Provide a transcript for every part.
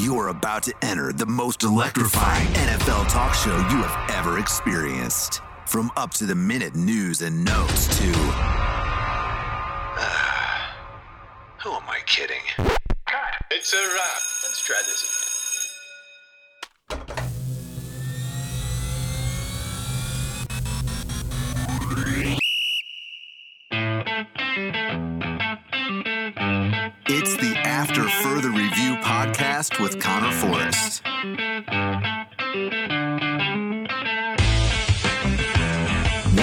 You're about to enter the most electrifying NFL talk show you have ever experienced. From up-to-the-minute news and notes to... who am I kidding? God, it's a wrap. Let's try this again. It's the After Further Review podcast with Connor Forrest. Want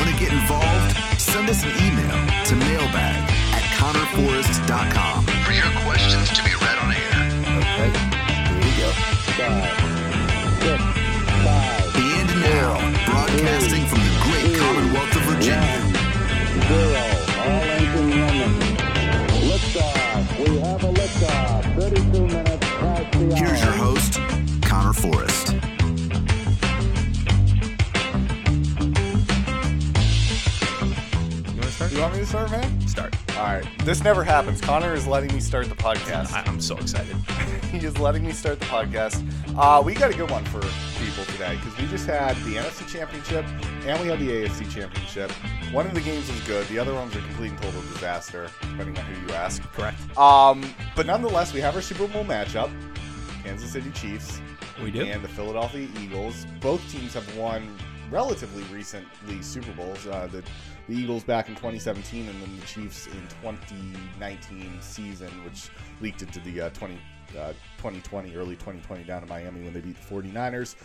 to get involved? Send us an email to mailbag@connorforrest.com for your questions to be read on air. Okay, here we go. 5, 6, 5. And now, broadcasting from the great Commonwealth of Virginia. 1, 0, all engine running. Liftoff. We have a liftoff. 32 minutes past the hour. Here's your host, Connor Forrest. You want me to start, man? Start. All right. This never happens. Connor is letting me start the podcast. I'm so excited. He is letting me start the podcast. We got a good one for people today because we just had the NFC Championship and we had the AFC Championship. One of the games was good. The other ones are complete and total disaster, depending on who you ask. Correct. But nonetheless, we have our Super Bowl matchup, Kansas City Chiefs. We do. And the Philadelphia Eagles. Both teams have won relatively recently Super Bowls. The Eagles back in 2017 and then the Chiefs in 2019 season, which leaked into the 2020, early 2020 down in Miami when they beat the 49ers.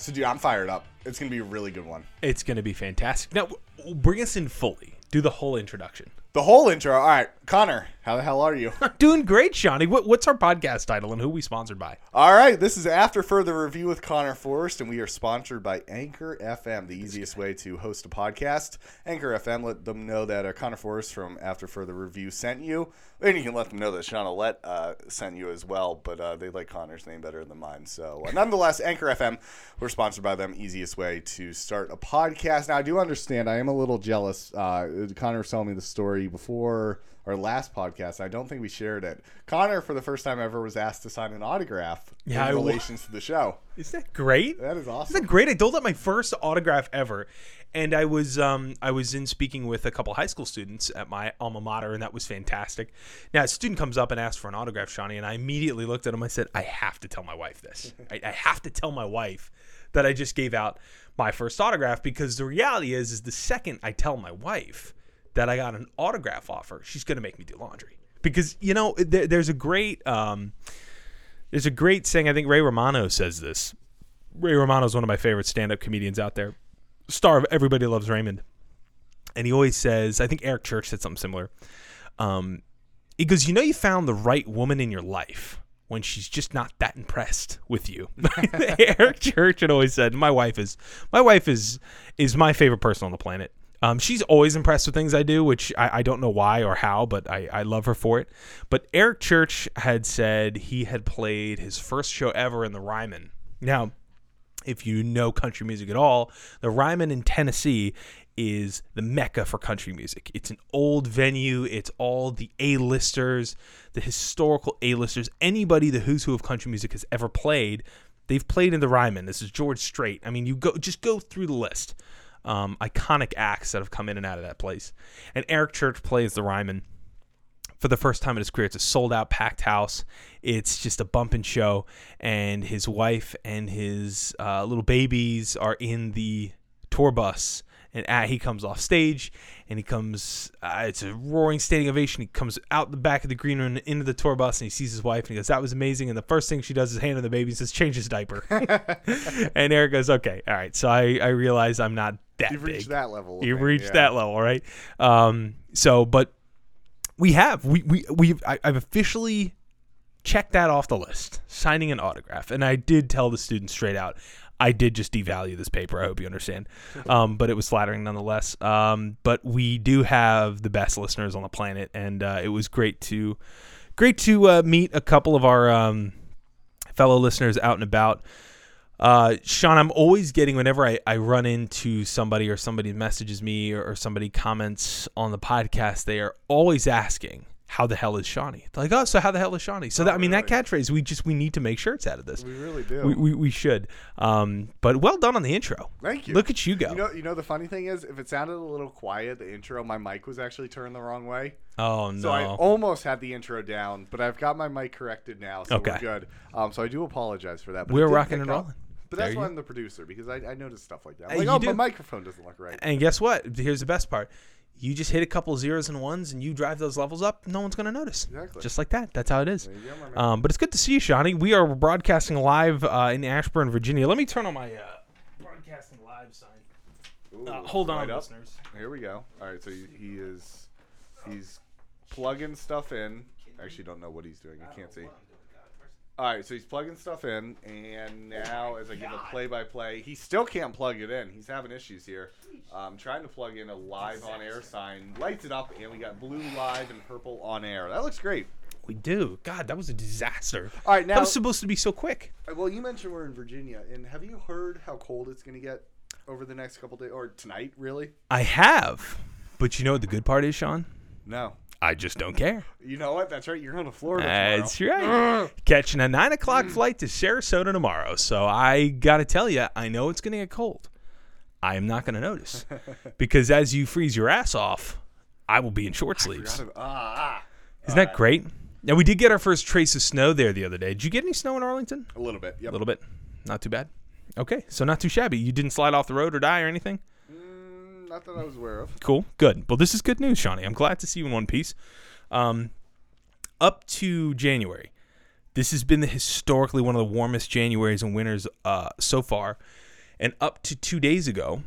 So, dude, I'm fired up. It's going to be a really good one. It's going to be fantastic. Now, bring us in fully. Do the whole introduction. The whole intro. All right. Connor, how the hell are you? Doing great, Shawnee. What's our podcast title and who are we sponsored by? All right. This is After Further Review with Connor Forrest, and we are sponsored by Anchor FM, the easiest way to host a podcast. Anchor FM, let them know that Connor Forrest from After Further Review sent you. And you can let them know that Sean Ouellette sent you as well, but they like Connor's name better than mine. So nonetheless, Anchor FM, we're sponsored by them, easiest way to start a podcast. Now, I do understand. I am a little jealous. Connor was telling me the story before our last podcast. I don't think we shared it. Connor, for the first time ever, was asked to sign an autograph in relations to the show. Is that great? That is awesome. Isn't that great? I doled out my first autograph ever, and I was in speaking with a couple high school students at my alma mater, and that was fantastic. Now, a student comes up and asks for an autograph, Shawnee, and I immediately looked at him. I said, I have to tell my wife this. I have to tell my wife that I just gave out my first autograph, because the reality is the second I tell my wife that I got an autograph offer, she's going to make me do laundry. Because, you know, there's a great saying. I think Ray Romano says this. Ray Romano is one of my favorite stand-up comedians out there. Star of Everybody Loves Raymond. And he always says, I think Eric Church said something similar. He goes, you know, you found the right woman in your life when she's just not that impressed with you. Eric Church had always said, my wife is my favorite person on the planet. She's always impressed with things I do, which I don't know why or how, but I love her for it. But Eric Church had said he had played his first show ever in the Ryman. Now, if you know country music at all, the Ryman in Tennessee is the mecca for country music. It's an old venue. It's all the A-listers, the historical A-listers, anybody the who's who of country music has ever played. They've played in the Ryman. This is George Strait. I mean, you go through the list. Iconic acts that have come in and out of that place. And Eric Church plays the Ryman for the first time in his career. It's a sold-out, packed house. It's just a bumping show. And his wife and his little babies are in the tour bus. And he comes off stage, and he comes it's a roaring standing ovation. He comes out the back of the green room into the tour bus, and he sees his wife, and he goes, that was amazing. And the first thing she does is hand him the baby and says, change his diaper. And Eric goes, okay, all right. So I realize I'm not that You've big. Reached that level. You've reached that level, right? But we have. I've officially checked that off the list, signing an autograph. And I did tell the students straight out, I did just devalue this paper. I hope you understand. But it was flattering nonetheless. But we do have the best listeners on the planet, and it was great to meet a couple of our fellow listeners out and about. Sean, I'm always getting, whenever I run into somebody or somebody messages me or somebody comments on the podcast, they are always asking, how the hell is Shawnee? It's like, oh, so how the hell is Shawnee? So, that catchphrase, we need to make shirts out of this. We really do. We should. But well done on the intro. Thank you. Look at you go. You know, the funny thing is, if it sounded a little quiet, the intro, my mic was actually turned the wrong way. Oh, no. So I almost had the intro down, but I've got my mic corrected now, so we're good. So I do apologize for that. But we're rocking and rolling. But that's why I'm the producer, because I notice stuff like that. I'm like, my microphone doesn't look right. And guess what? Here's the best part. You just hit a couple zeros and ones, and you drive those levels up. No one's going to notice. Exactly. Just like that. That's how it is. There you go, my man. But it's good to see you, Shawnee. We are broadcasting live in Ashburn, Virginia. Let me turn on my broadcasting live sign. Ooh, hold on, listeners. Here we go. All right, so he's plugging stuff in. I actually don't know what he's doing. I can't see. All right, so he's plugging stuff in, and now as I give a play-by-play, he still can't plug it in. He's having issues here. Trying to plug in a live on-air sign, lights it up, and we got blue live and purple on air. That looks great. We do. God, that was a disaster. All right, now that was supposed to be so quick. Well, you mentioned we're in Virginia, and have you heard how cold it's going to get over the next couple days, or tonight, really? I have, but you know what the good part is, Sean? No. I just don't care. You know what? That's right. You're going to Florida tomorrow. That's right. Catching a 9 o'clock flight to Sarasota tomorrow. So I got to tell you, I know it's going to get cold. I am not going to notice. Because as you freeze your ass off, I will be in short sleeves. Isn't that great? Now, we did get our first trace of snow there the other day. Did you get any snow in Arlington? A little bit. Yep. A little bit. Not too bad. Okay. So not too shabby. You didn't slide off the road or die or anything? Not that I was aware of. Cool. Good. Well, this is good news, Shawnee. I'm glad to see you in one piece. Up to January, this has been historically one of the warmest Januaries and winters so far. And up to 2 days ago,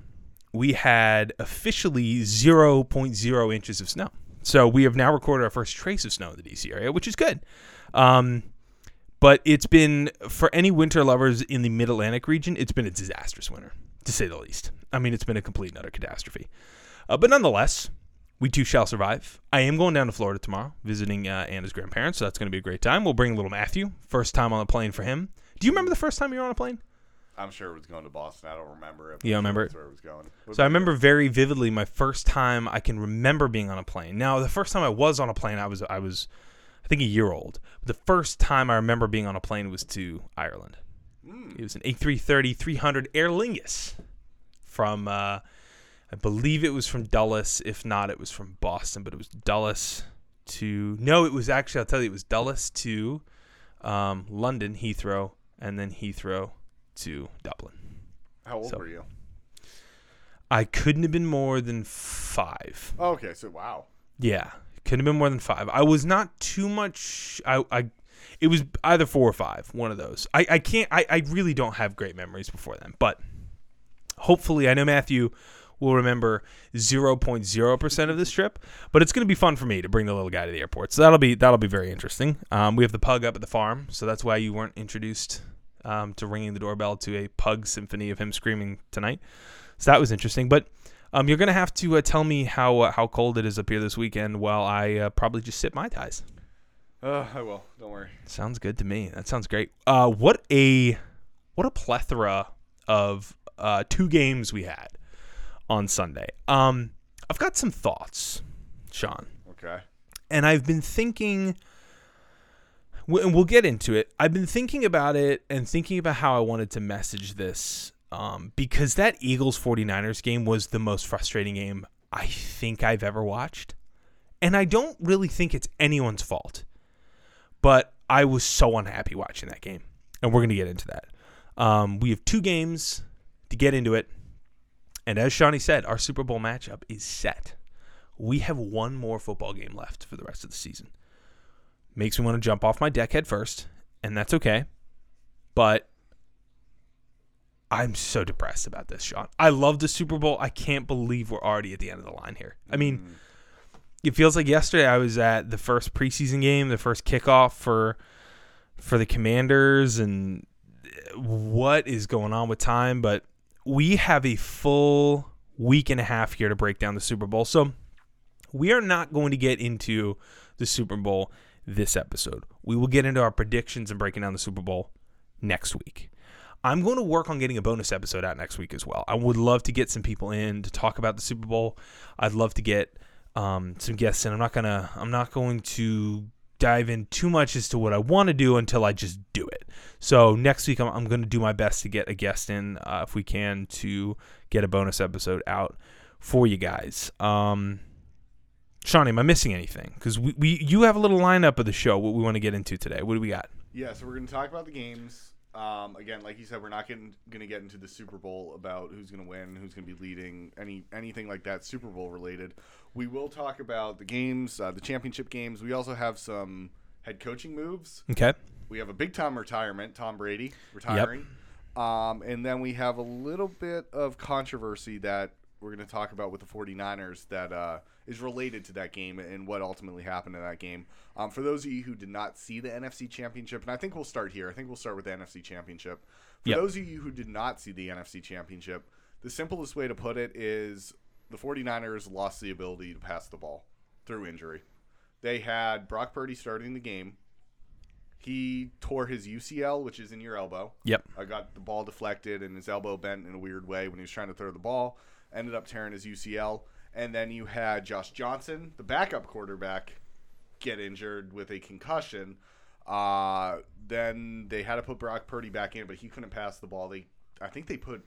we had officially 0.0 inches of snow. So we have now recorded our first trace of snow in the D.C. area, which is good. But it's been, for any winter lovers in the Mid-Atlantic region, it's been a disastrous winter, to say the least. I mean, it's been a complete and utter catastrophe. But nonetheless, we too shall survive. I am going down to Florida tomorrow, visiting Anna's grandparents, so that's going to be a great time. We'll bring little Matthew, first time on a plane for him. Do you remember the first time you were on a plane? I'm sure it was going to Boston. I don't remember it. Yeah, I remember where it was going. So I remember very vividly my first time I can remember being on a plane. Now, the first time I was on a plane, I was I think, a year old. The first time I remember being on a plane was to Ireland. It was an A330-300 Aer Lingus from, I believe it was from Dulles. If not, it was from Boston, but it was Dulles to, no, it was actually, I'll tell you, it was Dulles to London, Heathrow, and then Heathrow to Dublin. How old were you? I couldn't have been more than five. Oh, okay, so wow. Yeah, couldn't have been more than five. I was not too much, it was either four or five, one of those. I really don't have great memories before then, but hopefully, I know Matthew will remember 0.0% of this trip, but it's going to be fun for me to bring the little guy to the airport, so that'll be very interesting. We have the pug up at the farm, so that's why you weren't introduced to ringing the doorbell to a pug symphony of him screaming tonight, so that was interesting, but... you're going to have to tell me how cold it is up here this weekend while I probably just sip Mai Tais. I will. Don't worry. Sounds good to me. That sounds great. What a plethora of two games we had on Sunday. I've got some thoughts, Sean. Okay. And I've been thinking, and we'll get into it, I've been thinking about it and thinking about how I wanted to message this. Because that Eagles 49ers game was the most frustrating game I think I've ever watched. And I don't really think it's anyone's fault. But I was so unhappy watching that game. And we're going to get into that. We have two games to get into it. And as Shawnee said, our Super Bowl matchup is set. We have one more football game left for the rest of the season. Makes me want to jump off my deck head first. And that's okay. But... I'm so depressed about this, Sean. I love the Super Bowl. I can't believe we're already at the end of the line here. I mean, It feels like yesterday I was at the first preseason game, the first kickoff for the Commanders, and what is going on with time. But we have a full week and a half here to break down the Super Bowl. So we are not going to get into the Super Bowl this episode. We will get into our predictions and breaking down the Super Bowl next week. I'm going to work on getting a bonus episode out next week as well. I would love to get some people in to talk about the Super Bowl. I'd love to get some guests, and I'm not going to dive in too much as to what I want to do until I just do it. So next week I'm going to do my best to get a guest in if we can, to get a bonus episode out for you guys. Sean, am I missing anything? Because you have a little lineup of the show, what we want to get into today. What do we got? Yeah, so we're going to talk about the games. Again, like you said, we're not going to get into the Super Bowl, about who's going to win, who's going to be leading, anything like that Super Bowl related. We will talk about the games, the championship games. We also have some head coaching moves. Okay. We have a big-time retirement, Tom Brady retiring. Yep. And then we have a little bit of controversy that we're going to talk about with the 49ers that is related to that game and what ultimately happened in that game. For those of you who did not see the NFC Championship, and I think we'll start here. I think we'll start with the NFC Championship. For yep. those of you who did not see the NFC Championship, the simplest way to put it is the 49ers lost the ability to pass the ball through injury. They had Brock Purdy starting the game. He tore his UCL, which is in your elbow. Yep. I got the ball deflected and his elbow bent in a weird way when he was trying to throw the ball. Ended up tearing his UCL. And then you had Josh Johnson, the backup quarterback, get injured with a concussion. Then they had to put Brock Purdy back in, but he couldn't pass the ball. I think they put,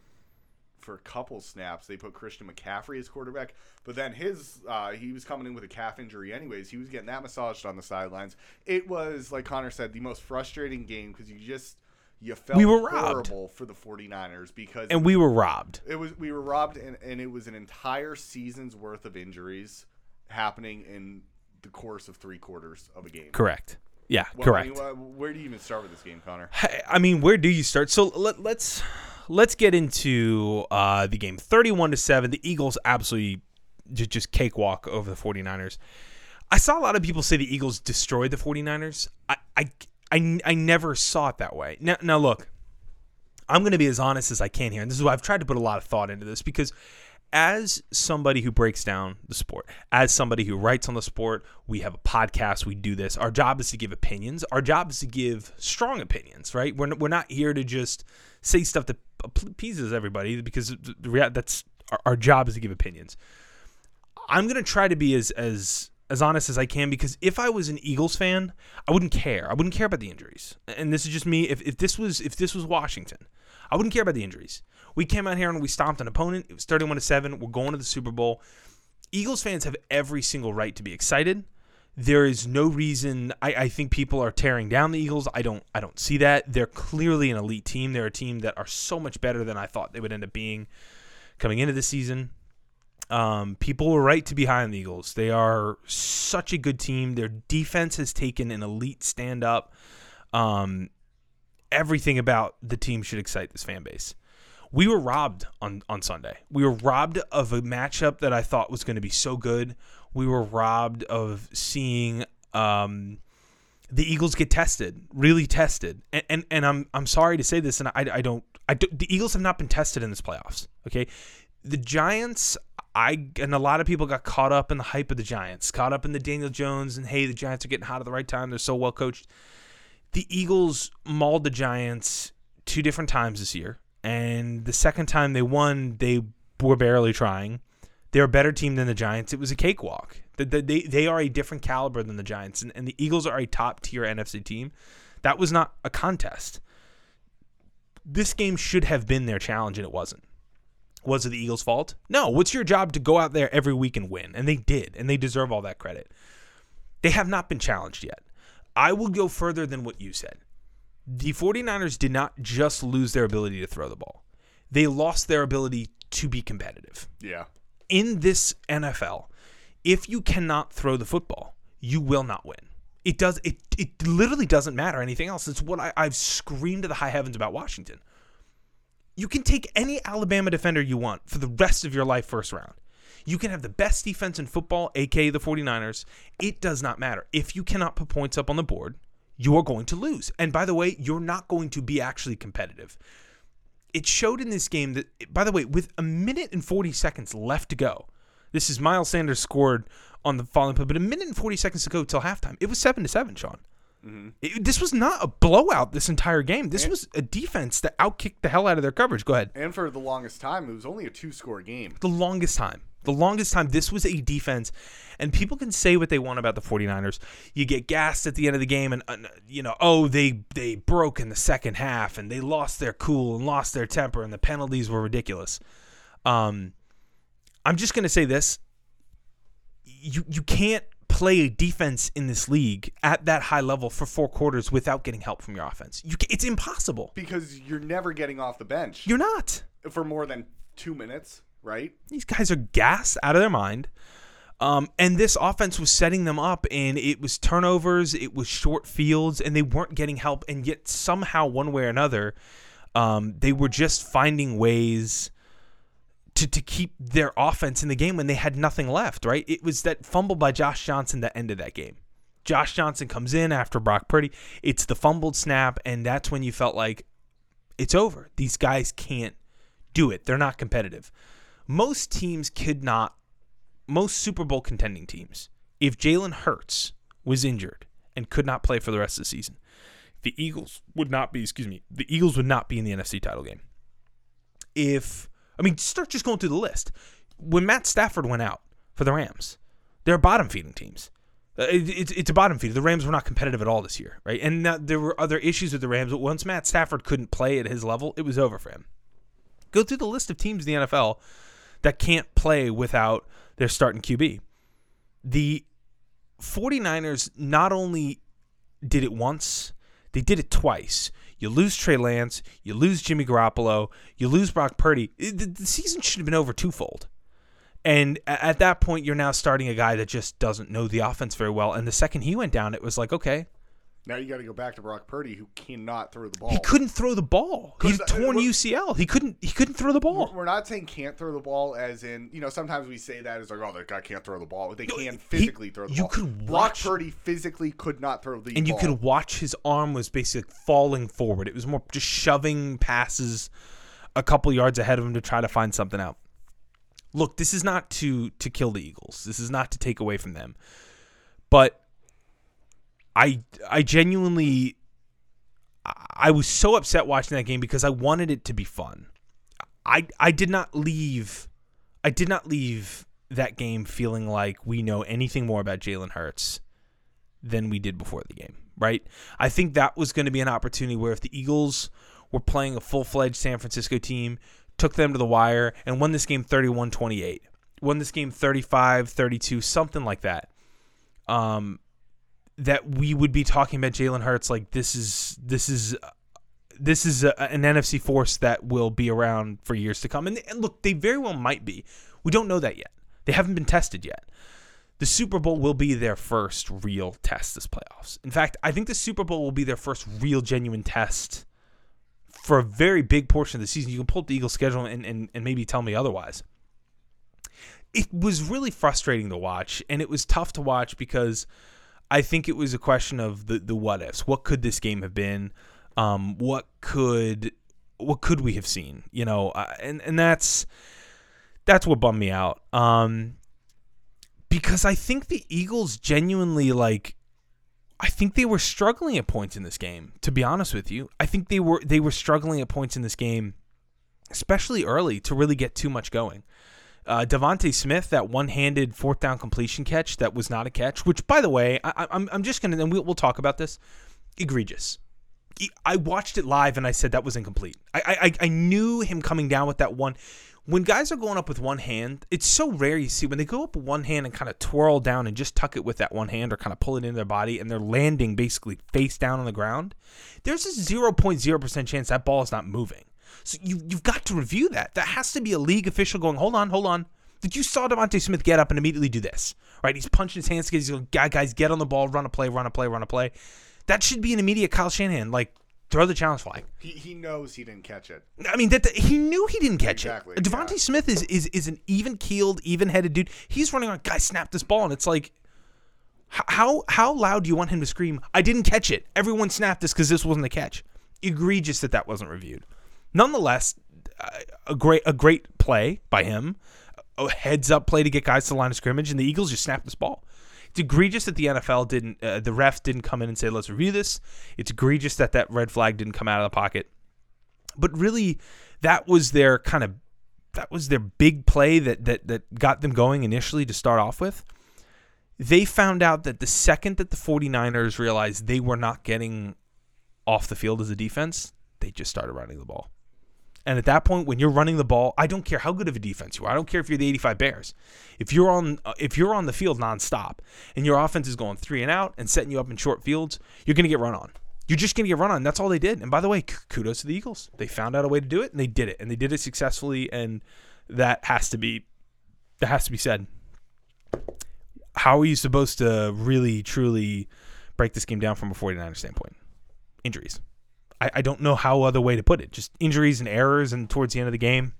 for a couple snaps, they put Christian McCaffrey as quarterback. But then he was coming in with a calf injury anyways. He was getting that massaged on the sidelines. It was, like Connor said, the most frustrating game because you felt we were horrible robbed. For the 49ers because... And we were robbed. We were robbed, and it was an entire season's worth of injuries happening in the course of three quarters of a game. Correct. Yeah, correct. I mean, where do you even start with this game, Connor? I mean, where do you start? So let's get into the game. 31-7, the Eagles absolutely just cakewalk over the 49ers. I saw a lot of people say the Eagles destroyed the 49ers. I never saw it that way. Now look, I'm going to be as honest as I can here, and this is why I've tried to put a lot of thought into this, because as somebody who breaks down the sport, as somebody who writes on the sport, we have a podcast, we do this. Our job is to give opinions. Our job is to give strong opinions, right? We're not here to just say stuff that appeases everybody, because that's our job is to give opinions. I'm going to try to be as honest as I can, because if I was an Eagles fan, I wouldn't care. I wouldn't care about the injuries. And this is just me. If this was Washington, I wouldn't care about the injuries. We came out here and we stomped an opponent. It was 31-7. We're going to the Super Bowl. Eagles fans have every single right to be excited. There is no reason. I think people are tearing down the Eagles. I don't see that. They're clearly an elite team. They're a team that are so much better than I thought they would end up being coming into this season. People were right to be high on the Eagles. They are such a good team. Their defense has taken an elite stand up. Everything about the team should excite this fan base. We were robbed on Sunday. We were robbed of a matchup that I thought was going to be so good. We were robbed of seeing the Eagles get tested, really tested. And I'm sorry to say this, and the Eagles have not been tested in this playoffs. Okay, the Giants. And a lot of people got caught up in the hype of the Giants, caught up in the Daniel Jones and, hey, the Giants are getting hot at the right time. They're so well coached. The Eagles mauled the Giants two different times this year, and the second time they won, they were barely trying. They're a better team than the Giants. It was a cakewalk. They are a different caliber than the Giants, and the Eagles are a top-tier NFC team. That was not a contest. This game should have been their challenge, and it wasn't. Was it the Eagles' fault? No. What's your job to go out there every week and win? And they did, and they deserve all that credit. They have not been challenged yet. I will go further than what you said. The 49ers did not just lose their ability to throw the ball. They lost their ability to be competitive. Yeah. In this NFL, if you cannot throw the football, you will not win. It literally doesn't matter anything else. It's what I've screamed to the high heavens about Washington. You can take any Alabama defender you want for the rest of your life first round. You can have the best defense in football, a.k.a. the 49ers. It does not matter. If you cannot put points up on the board, you are going to lose. And by the way, you're not going to be actually competitive. It showed in this game that, by the way, with a minute and 40 seconds left to go, this is Miles Sanders scored on the following play, but a minute and 40 seconds to go till halftime. It was 7-7, Sean. Mm-hmm. This was not a blowout this entire game. This was a defense that outkicked the hell out of their coverage. Go ahead. And for the longest time, it was only a two-score game. The longest time. The longest time, this was a defense, and people can say what they want about the 49ers. You get gassed at the end of the game, and, you know, oh, they broke in the second half, and they lost their cool and lost their temper, and the penalties were ridiculous. I'm just going to say this. You can't play a defense in this league at that high level for four quarters without getting help from your offense. It's impossible. Because you're never getting off the bench. You're not. For more than 2 minutes. Right? These guys are gassed out of their mind. And this offense was setting them up, and it was turnovers, it was short fields, and they weren't getting help. And yet somehow, one way or another, they were just finding ways to keep their offense in the game when they had nothing left, right? It was that fumble by Josh Johnson that ended that game. Josh Johnson comes in after Brock Purdy. It's the fumbled snap, and that's when you felt like it's over. These guys can't do it. They're not competitive. Most teams could not, most Super Bowl contending teams, if Jalen Hurts was injured and could not play for the rest of the season, the Eagles would not be in the NFC title game. Start just going through the list. When Matt Stafford went out for the Rams, they're bottom feeding teams. It's a bottom feeder. The Rams were not competitive at all this year, right? And there were other issues with the Rams, but once Matt Stafford couldn't play at his level, it was over for him. Go through the list of teams in the NFL that can't play without their starting QB. The 49ers not only did it once, they did it twice. You lose Trey Lance, you lose Jimmy Garoppolo, you lose Brock Purdy. The season should have been over twofold. And at that point, you're now starting a guy that just doesn't know the offense very well. And the second he went down, it was like, okay. Now you got to go back to Brock Purdy, who cannot throw the ball. He couldn't throw the ball. He had torn UCL. He couldn't throw the ball. We're not saying can't throw the ball as in, you know, sometimes we say that as like, oh, that guy can't throw the ball. They can physically throw the ball. Brock Purdy physically could not throw the ball. And you could watch his arm was basically falling forward. It was more just shoving passes a couple yards ahead of him to try to find something out. Look, this is not to kill the Eagles. This is not to take away from them. But I genuinely, I was so upset watching that game because I wanted it to be fun. I did not leave that game feeling like we know anything more about Jalen Hurts than we did before the game, right? I think that was going to be an opportunity where if the Eagles were playing a full-fledged San Francisco team, took them to the wire, and won this game 31-28, won this game 35-32, something like that, that we would be talking about Jalen Hurts like this is an NFC force that will be around for years to come. And look, they very well might be. We don't know that yet. They haven't been tested yet. The Super Bowl will be their first real test this playoffs. In fact, I think the Super Bowl will be their first real genuine test for a very big portion of the season. You can pull up the Eagles' schedule and maybe tell me otherwise. It was really frustrating to watch, and it was tough to watch because I think it was a question of the what-ifs. What could this game have been? What could we have seen? You know, and that's what bummed me out. Because I think the Eagles genuinely, like, I think they were struggling at points in this game, to be honest with you. I think they were struggling at points in this game, especially early, to really get too much going. DeVonta Smith, that one-handed fourth-down completion catch that was not a catch, which, by the way, I'm just going to – and we'll talk about this. Egregious. I watched it live, and I said that was incomplete. I knew him coming down with that one. When guys are going up with one hand, it's so rare you see when they go up with one hand and kind of twirl down and just tuck it with that one hand or kind of pull it into their body, and they're landing basically face down on the ground, there's a 0.0% chance that ball is not moving. So you've got to review that. That has to be a league official going, hold on. You saw DeVonta Smith get up and immediately do this, right? He's punching his hands together. He's going, guys, get on the ball, run a play. That should be an immediate Kyle Shanahan, like, throw the challenge flag. He knows he didn't catch it. I mean, he knew he didn't catch it. DeVonta Smith is an even-keeled, even-headed dude. He's running on, guys, snap this ball, and it's like, how loud do you want him to scream, I didn't catch it. Everyone snapped this because this wasn't the catch. Egregious that wasn't reviewed. Nonetheless, a great play by him, a heads-up play to get guys to the line of scrimmage, and the Eagles just snapped this ball. It's egregious that the NFL didn't, the ref didn't come in and say, let's review this. It's egregious that red flag didn't come out of the pocket. But really, that was their kind of that was their big play that got them going initially to start off with. They found out that the second that the 49ers realized they were not getting off the field as a defense, they just started running the ball. And at that point, when you're running the ball, I don't care how good of a defense you are. I don't care if you're the 85 Bears. If you're on the field nonstop and your offense is going three and out and setting you up in short fields, you're going to get run on. You're just going to get run on. That's all they did. And by the way, kudos to the Eagles. They found out a way to do it, and they did it. And they did it successfully, and that has to be said. How are you supposed to really, truly break this game down from a 49er standpoint? Injuries. I don't know how other way to put it. Just injuries and errors, and towards the end of the game,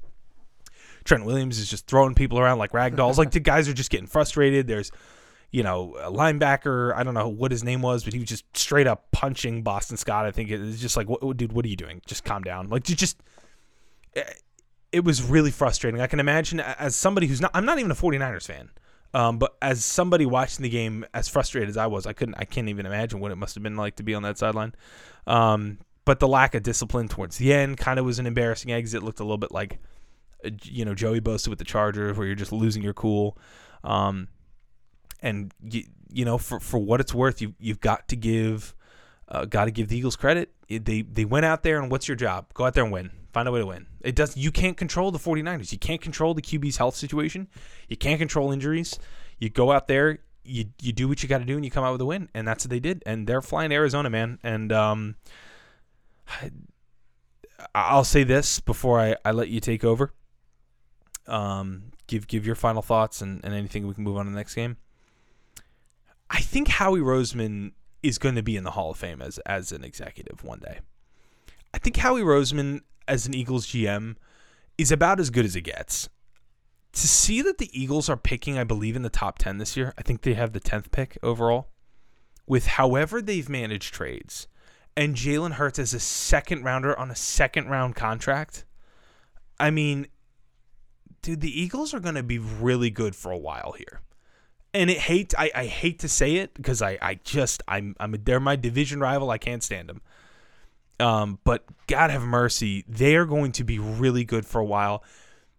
Trent Williams is just throwing people around like rag dolls. Like, the guys are just getting frustrated. There's, a linebacker, I don't know what his name was, but he was just straight up punching Boston Scott. I think it's just like, dude, what are you doing? Just calm down. Like, it was really frustrating. I can imagine, as somebody who's not, I'm not even a 49ers fan, but as somebody watching the game, as frustrated as I was, I can't even imagine what it must have been like to be on that sideline. But the lack of discipline towards the end kind of was an embarrassing exit. Looked a little bit like, Joey Bosa with the Chargers, where you're just losing your cool. And for what it's worth, you've got to give the Eagles credit. They went out there, and what's your job? Go out there and win. Find a way to win. You can't control the 49ers. You can't control the QB's health situation. You can't control injuries. You go out there, you do what you got to do, and you come out with a win. And that's what they did. And they're flying to Arizona, man. And I'll say this before I let you take over. Give your final thoughts and anything. We can move on to the next game. I think Howie Roseman is going to be in the Hall of Fame as an executive one day. I think Howie Roseman as an Eagles GM is about as good as it gets. To see that the Eagles are picking, I believe, in the top 10 this year, I think they have the 10th pick overall, with however they've managed trades, and Jalen Hurts as a second rounder on a second round contract. I mean, dude, the Eagles are going to be really good for a while here. And I hate to say it, because they're my division rival. I can't stand them. But God have mercy, they are going to be really good for a while.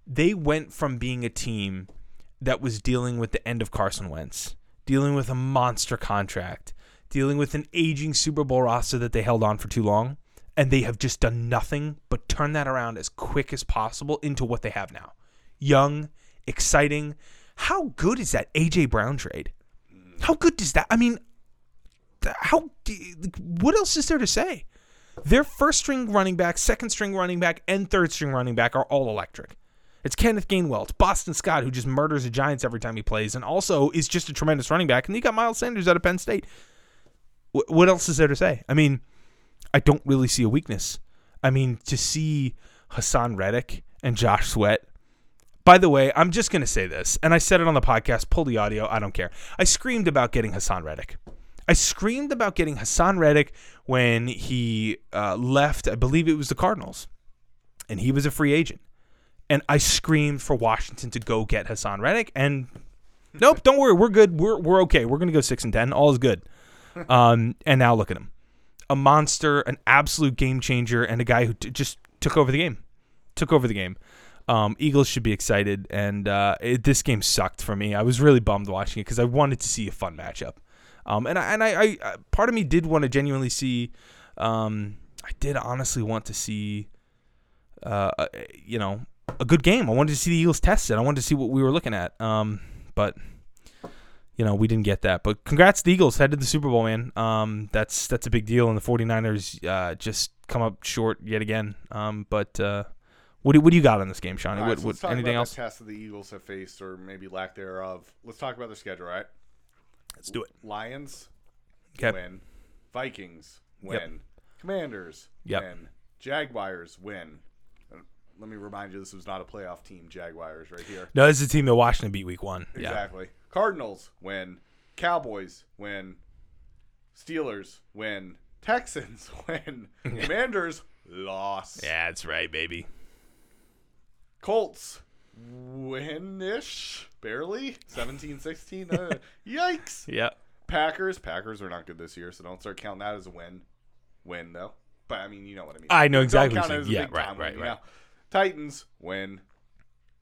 They went from being a team that was dealing with the end of Carson Wentz, dealing with a monster contract, dealing with an aging Super Bowl roster that they held on for too long, and they have just done nothing but turn that around as quick as possible into what they have now. Young, exciting. How good is that A.J. Brown trade? How good does that? I mean, what else is there to say? Their first string running back, second string running back, and third string running back are all electric. It's Kenneth Gainwell. It's Boston Scott, who just murders the Giants every time he plays, and also is just a tremendous running back. And you got Miles Sanders out of Penn State. What else is there to say? I mean, I don't really see a weakness. I mean, to see Haason Reddick and Josh Ouellette. By the way, I'm just going to say this, and I said it on the podcast. Pull the audio. I don't care. I screamed about getting Haason Reddick. I screamed about getting Haason Reddick when he left, I believe it was the Cardinals, and he was a free agent. And I screamed for Washington to go get Haason Reddick, and nope, don't worry. We're good. We're okay. We're going to go 6-10. All is good. And now look at him. A monster, an absolute game changer, and a guy who just took over the game. Eagles should be excited, and this game sucked for me. I was really bummed watching it because I wanted to see a fun matchup. And I part of me did want to genuinely see. I did honestly want to see, a good game. I wanted to see the Eagles tested. I wanted to see what we were looking at. But we didn't get that. But congrats to the Eagles, headed to the Super Bowl, man. That's a big deal, and the 49ers just come up short yet again. What do you got on this game, Sean? Right, so let's talk anything about else? The tests that the Eagles have faced, or maybe lack thereof. Let's talk about their schedule, right? Let's do it. Lions, yep. Win. Vikings, win. Yep. Commanders, yep. Win. Jaguars, win. Let me remind you, this was not a playoff team, Jaguars, right here. No, this is a team that Washington beat week one. Exactly. Yeah. Cardinals, win. Cowboys, win. Steelers, win. Texans, win. Commanders, loss. Yeah, that's right, baby. Colts win-ish, barely, 17-16. Yikes. Yeah. Packers are not good this year, so don't start counting that as a win. Win, though. But, I mean, you know what I mean. I know exactly what you're saying. Yeah, right, win, right. Titans, win.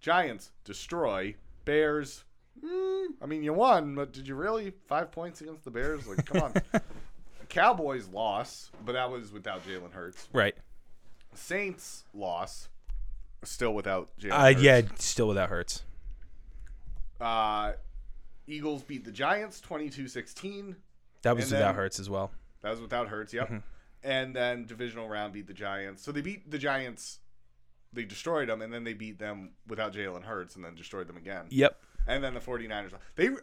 Giants destroy Bears. I mean, you won, but did you really? 5 points against the Bears? Like, come on. Cowboys loss, but that was without Jalen Hurts. Right. Saints loss, still without Jalen Hurts. Yeah, still without Hurts. Eagles beat the Giants 22-16. That was without Hurts as well. That was without Hurts, yep. Mm-hmm. And then divisional round beat the Giants. So they beat the Giants. They destroyed them, and then they beat them without Jalen Hurts, and then destroyed them again. Yep. And then the 49ers. All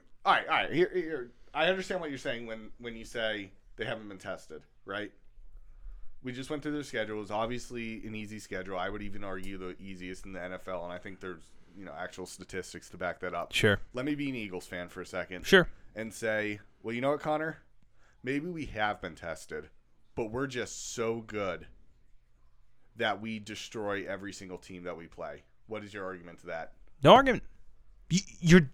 right. Here, I understand what you're saying when you say they haven't been tested, right? We just went through their schedule. It was obviously an easy schedule. I would even argue the easiest in the NFL, and I think there's actual statistics to back that up. Sure. Let me be an Eagles fan for a second. Sure. And say, well, you know what, Connor? Maybe we have been tested, but we're just so good that we destroy every single team that we play. What is your argument to that? No argument. You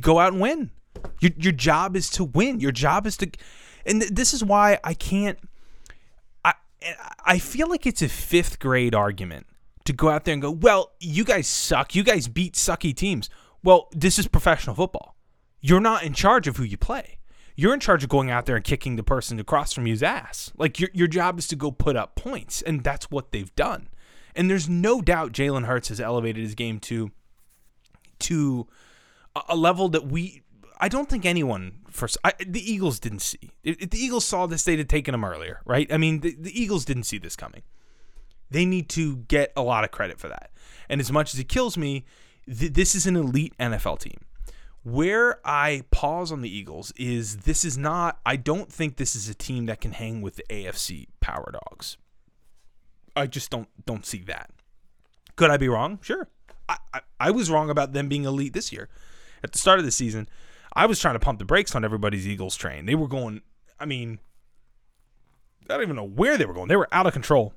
go out and win. Your job is to win. Your job is to – and this is why I can't – I feel like it's a fifth-grade argument to go out there and go, well, you guys suck. You guys beat sucky teams. Well, this is professional football. You're not in charge of who you play. You're in charge of going out there and kicking the person across from you's ass. Like, your job is to go put up points, and that's what they've done. And there's no doubt Jalen Hurts has elevated his game to a level that I don't think anyone the Eagles didn't see. If the Eagles saw this, they'd have taken him earlier, right? I mean, the Eagles didn't see this coming. They need to get a lot of credit for that. And as much as it kills me, this is an elite NFL team. Where I pause on the Eagles is I don't think this is a team that can hang with the AFC Power Dogs. I just don't see that. Could I be wrong? Sure. I was wrong about them being elite this year. At the start of the season, I was trying to pump the brakes on everybody's Eagles train. They were going, I don't even know where they were going. They were out of control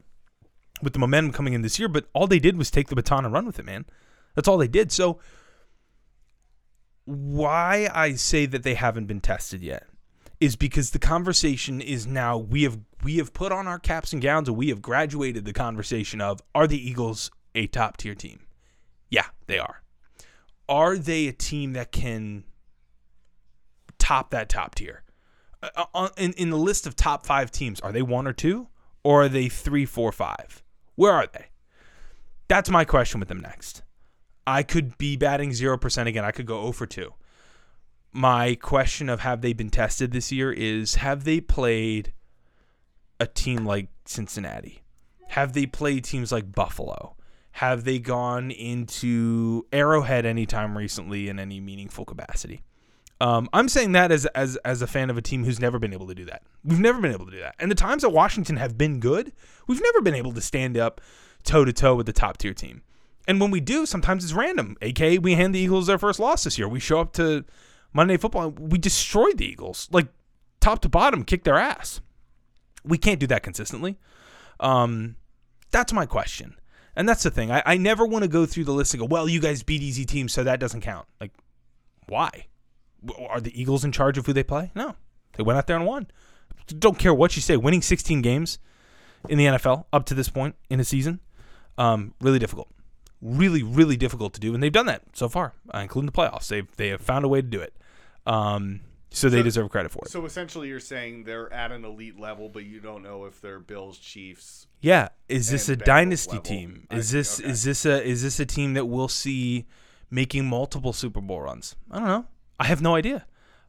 with the momentum coming in this year, but all they did was take the baton and run with it, man. That's all they did. So why I say that they haven't been tested yet is because the conversation is now we have put on our caps and gowns, and we have graduated the conversation of, are the Eagles a top-tier team? Yeah, they are. Are they a team that can top that top tier? In the list of top five teams, are they one or two? Or are they 3, 4, 5? Where are they? That's my question with them next. I could be batting 0% again. I could go 0 for 2. My question of have they been tested this year is, have they played a team like Cincinnati? Have they played teams like Buffalo? Have they gone into Arrowhead anytime recently in any meaningful capacity? I'm saying that as a fan of a team who's never been able to do that. We've never been able to do that. And the times that Washington have been good, we've never been able to stand up toe-to-toe with the top-tier team. And when we do, sometimes it's random, a.k.a. we hand the Eagles their first loss this year. We show up to Monday Football, and we destroyed the Eagles, like top to bottom, kicked their ass. We can't do that consistently. That's my question. And that's the thing. I never want to go through the list and go, well, you guys beat easy teams, so that doesn't count. Like, why? Are the Eagles in charge of who they play? No. They went out there and won. Don't care what you say. Winning 16 games in the NFL up to this point in a season, really difficult. Really, really difficult to do, and they've done that so far, including the playoffs. They have found a way to do it, so they deserve credit for it. So essentially you're saying they're at an elite level, but you don't know if they're Bills, Chiefs. Yeah, is this a dynasty team? Is this a team that we'll see making multiple Super Bowl runs? I don't know. I have no idea.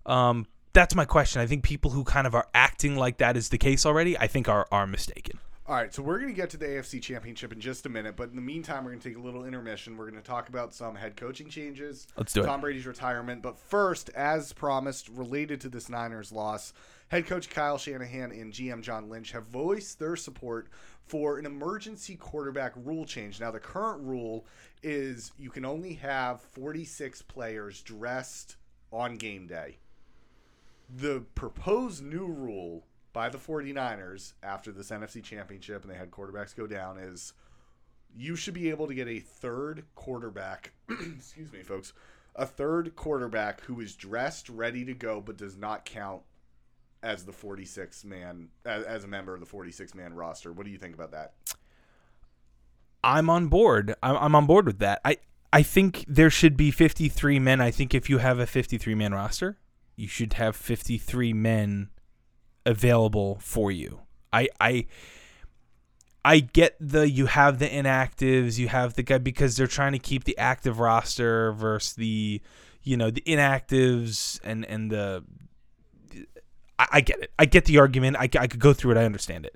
That's my question. I think people who kind of are acting like that is the case already, I think are mistaken. All right, so we're going to get to the AFC Championship in just a minute, but in the meantime, we're going to take a little intermission. We're going to talk about some head coaching changes. Let's do it. Tom Brady's retirement, but first, as promised, related to this Niners loss, head coach Kyle Shanahan and GM John Lynch have voiced their support for an emergency quarterback rule change. Now, the current rule is you can only have 46 players dressed on game day. The proposed new rule by the 49ers after this NFC Championship and they had quarterbacks go down is you should be able to get a third quarterback, excuse me, folks, a third quarterback who is dressed, ready to go, but does not count as the 46-man, as a member of the 46-man roster. What do you think about that? I'm on board. I'm on board with that. I I think there should be 53 men. I think if you have a 53-man roster, you should have 53 men available for you. I get the you have the inactives, you have the guy because they're trying to keep the active roster versus the, you know, the inactives and the – I get it. I get the argument. I could go through it. I understand it.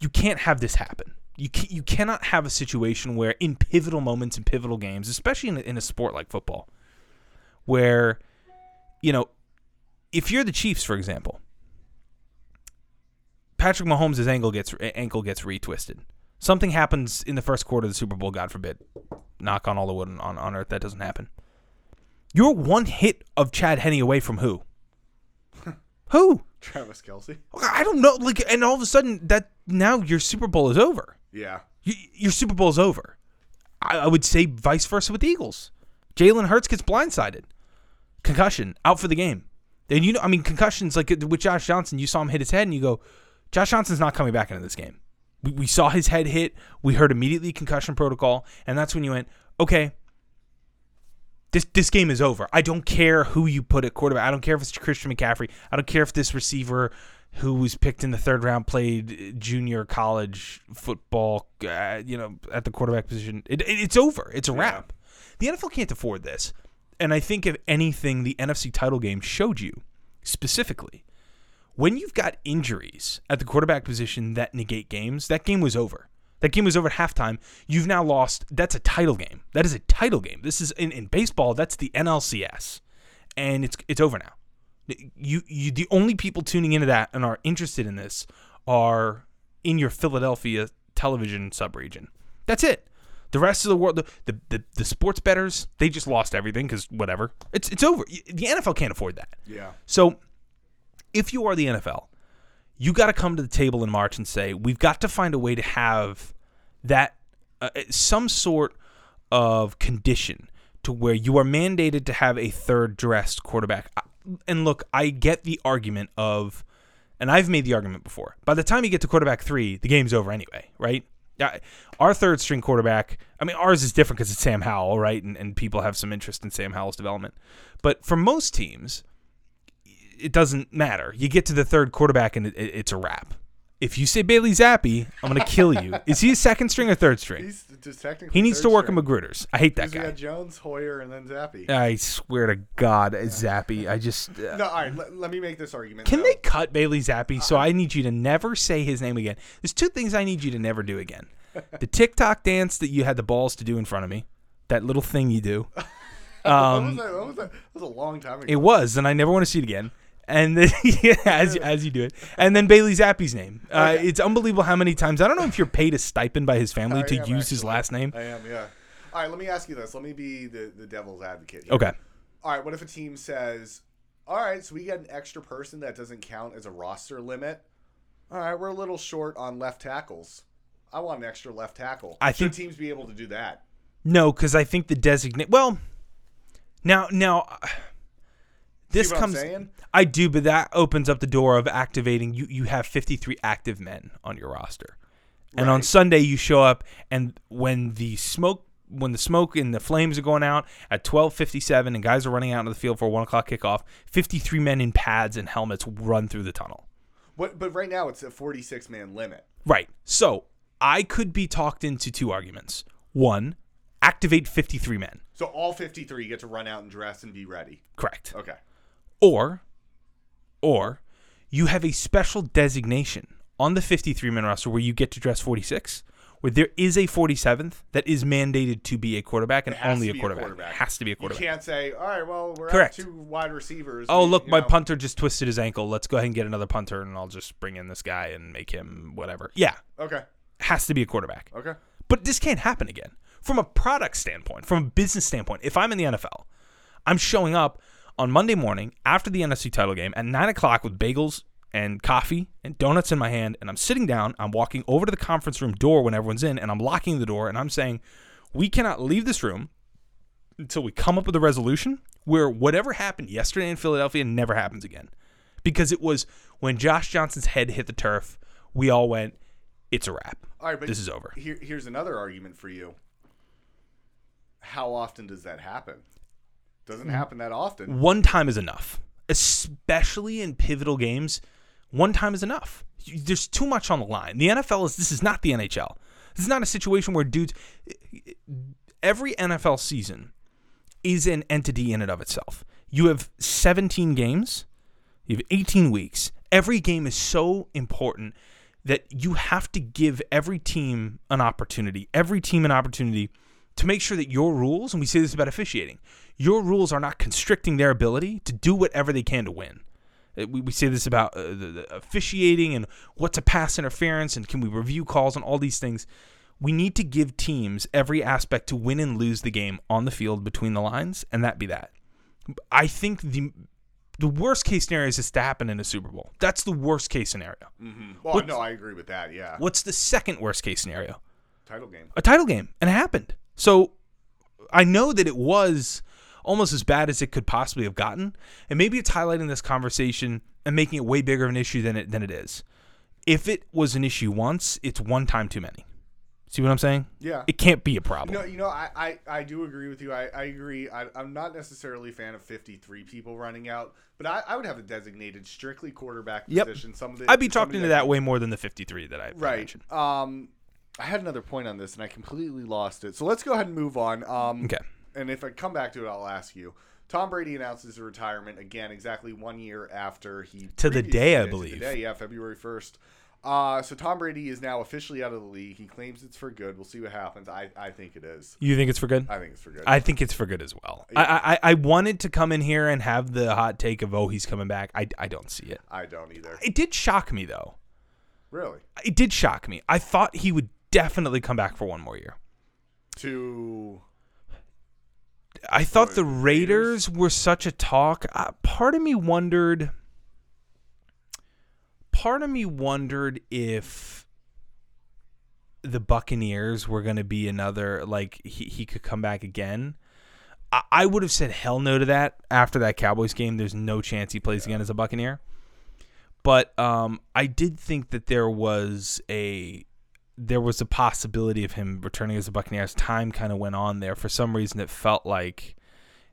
You can't have this happen. You cannot have a situation where in pivotal moments, in pivotal games, especially in a sport like football, where, you know, if you're the Chiefs, for example, Patrick Mahomes' ankle gets retwisted. Something happens in the first quarter of the Super Bowl, God forbid. Knock on all the wood on earth, that doesn't happen. You're one hit of Chad Henne away from who? Who? Travis Kelce. I don't know. Like, and all of a sudden, that now your Super Bowl is over. Yeah. Your Super Bowl is over. I would say vice versa with the Eagles. Jalen Hurts gets blindsided. Concussion. Out for the game. And you know, I mean, concussions, like with Josh Johnson, you saw him hit his head and you go, Josh Johnson's not coming back into this game. We saw his head hit. We heard immediately concussion protocol. And that's when you went, okay, this game is over. I don't care who you put at quarterback. I don't care if it's Christian McCaffrey. I don't care if this receiver who was picked in the third round played junior college football, at the quarterback position. It's over. It's a wrap. The NFL can't afford this. And I think, if anything, the NFC title game showed you specifically when you've got injuries at the quarterback position that negate games, that game was over. That game was over at halftime. You've now lost. That's a title game. That is a title game. This is in baseball, that's the NLCS. And it's over now. You the only people tuning into that and are interested in this are in your Philadelphia television subregion. That's it. The rest of the world, the sports bettors, they just lost everything because whatever. It's over. The NFL can't afford that. Yeah. So if you are the NFL, you got to come to the table in March and say, we've got to find a way to have that some sort of condition to where you are mandated to have a third-dressed quarterback. And look, I get the argument of, and I've made the argument before, by the time you get to quarterback three, the game's over anyway, right? Our third-string quarterback, I mean, ours is different because it's Sam Howell, right? And people have some interest in Sam Howell's development. But for most teams, it doesn't matter. You get to the third quarterback, and it's a wrap. If you say Bailey Zappi, I'm going to kill you. Is he a second string or third string? He needs to work at Magruder's. I hate that guy. We got Jones, Hoyer, and then Zappi. I swear to God, Zappi. I just... No, all right. Let me make this argument. Can they cut Bailey Zappi? So I need you to never say his name again. There's two things I need you to never do again. The TikTok dance that you had the balls to do in front of me. That little thing you do. What was that? That was a long time ago. It was, and I never want to see it again. And then, as you do it. And then Bailey Zappi's name. Okay. It's unbelievable how many times. I don't know if you're paid a stipend by his family to use his last name. I am, yeah. All right, let me ask you this. Let me be the devil's advocate here. Okay. All right, what if a team says, all right, so we got an extra person that doesn't count as a roster limit. All right, we're a little short on left tackles. I want an extra left tackle. Should teams be able to do that? No, because I think the designate – well, now – this comes. I do, but that opens up the door of activating. You have 53 active men on your roster, right. And on Sunday you show up, and when the smoke and the flames are going out at 12:57, and guys are running out into the field for a 1 o'clock kickoff, 53 men in pads and helmets run through the tunnel. But right now it's a 46-man limit. Right. So I could be talked into two arguments. One, activate 53 men. So all 53 get to run out and dress and be ready. Correct. Okay. Or you have a special designation on the 53-man roster where you get to dress 46, where there is a 47th that is mandated to be a quarterback and only a quarterback. It has to be a quarterback. You can't say, all right, well, we're at two wide receivers. Oh, look, my punter just twisted his ankle. Let's go ahead and get another punter, and I'll just bring in this guy and make him whatever. Yeah. Okay. Has to be a quarterback. Okay. But this can't happen again. From a product standpoint, from a business standpoint, if I'm in the NFL, I'm showing up on Monday morning after the NFC title game at 9 o'clock with bagels and coffee and donuts in my hand, and I'm sitting down, I'm walking over to the conference room door when everyone's in, and I'm locking the door, and I'm saying, we cannot leave this room until we come up with a resolution where whatever happened yesterday in Philadelphia never happens again. Because it was when Josh Johnson's head hit the turf, we all went, it's a wrap. All right, but this is over. Here's another argument for you. how often does that happen? Doesn't happen that often. One time is enough, especially in pivotal games. One time is enough. There's too much on the line. The NFL is, this is not the NHL. This is not a situation where dudes, every NFL season is an entity in and of itself. You have 17 games, you have 18 weeks. Every game is so important that you have to give every team an opportunity to make sure that your rules, and we say this about officiating, your rules are not constricting their ability to do whatever they can to win. We say this about the officiating and what's a pass interference and can we review calls and all these things. We need to give teams every aspect to win and lose the game on the field between the lines, and that be that. I think the worst case scenario is this to happen in a Super Bowl. That's the worst case scenario. Mm-hmm. Well, no, I agree with that, yeah. What's the second worst case scenario? Title game. A title game, and it happened. So I know that it was almost as bad as it could possibly have gotten, and maybe it's highlighting this conversation and making it way bigger of an issue than it is. If it was an issue once, it's one time too many. See what I'm saying? Yeah. It can't be a problem. No, you know, I do agree with you. I agree. I'm not necessarily a fan of 53 people running out, but I would have a designated strictly quarterback position. I'd be talking to that way more than the 53 that I mentioned. Right. I had another point on this, and I completely lost it. So let's go ahead and move on. Okay. And if I come back to it, I'll ask you. Tom Brady announces his retirement, again, exactly 1 year after he... To the day, I believe. To the day, yeah, February 1st. So Tom Brady is now officially out of the league. He claims it's for good. We'll see what happens. I think it is. You think it's for good? I think it's for good. I think it's for good as well. Yeah. I wanted to come in here and have the hot take of, oh, he's coming back. I don't see it. I don't either. It did shock me, though. Really? It did shock me. I thought he would definitely come back for one more year. I thought the Raiders were such a talk. Part of me wondered if the Buccaneers were going to be another, like, he could come back again. I would have said hell no to that after that Cowboys game. There's no chance he plays again as a Buccaneer. But I did think that there was a possibility of him returning as a Buccaneer as time kind of went on there. For some reason, it felt like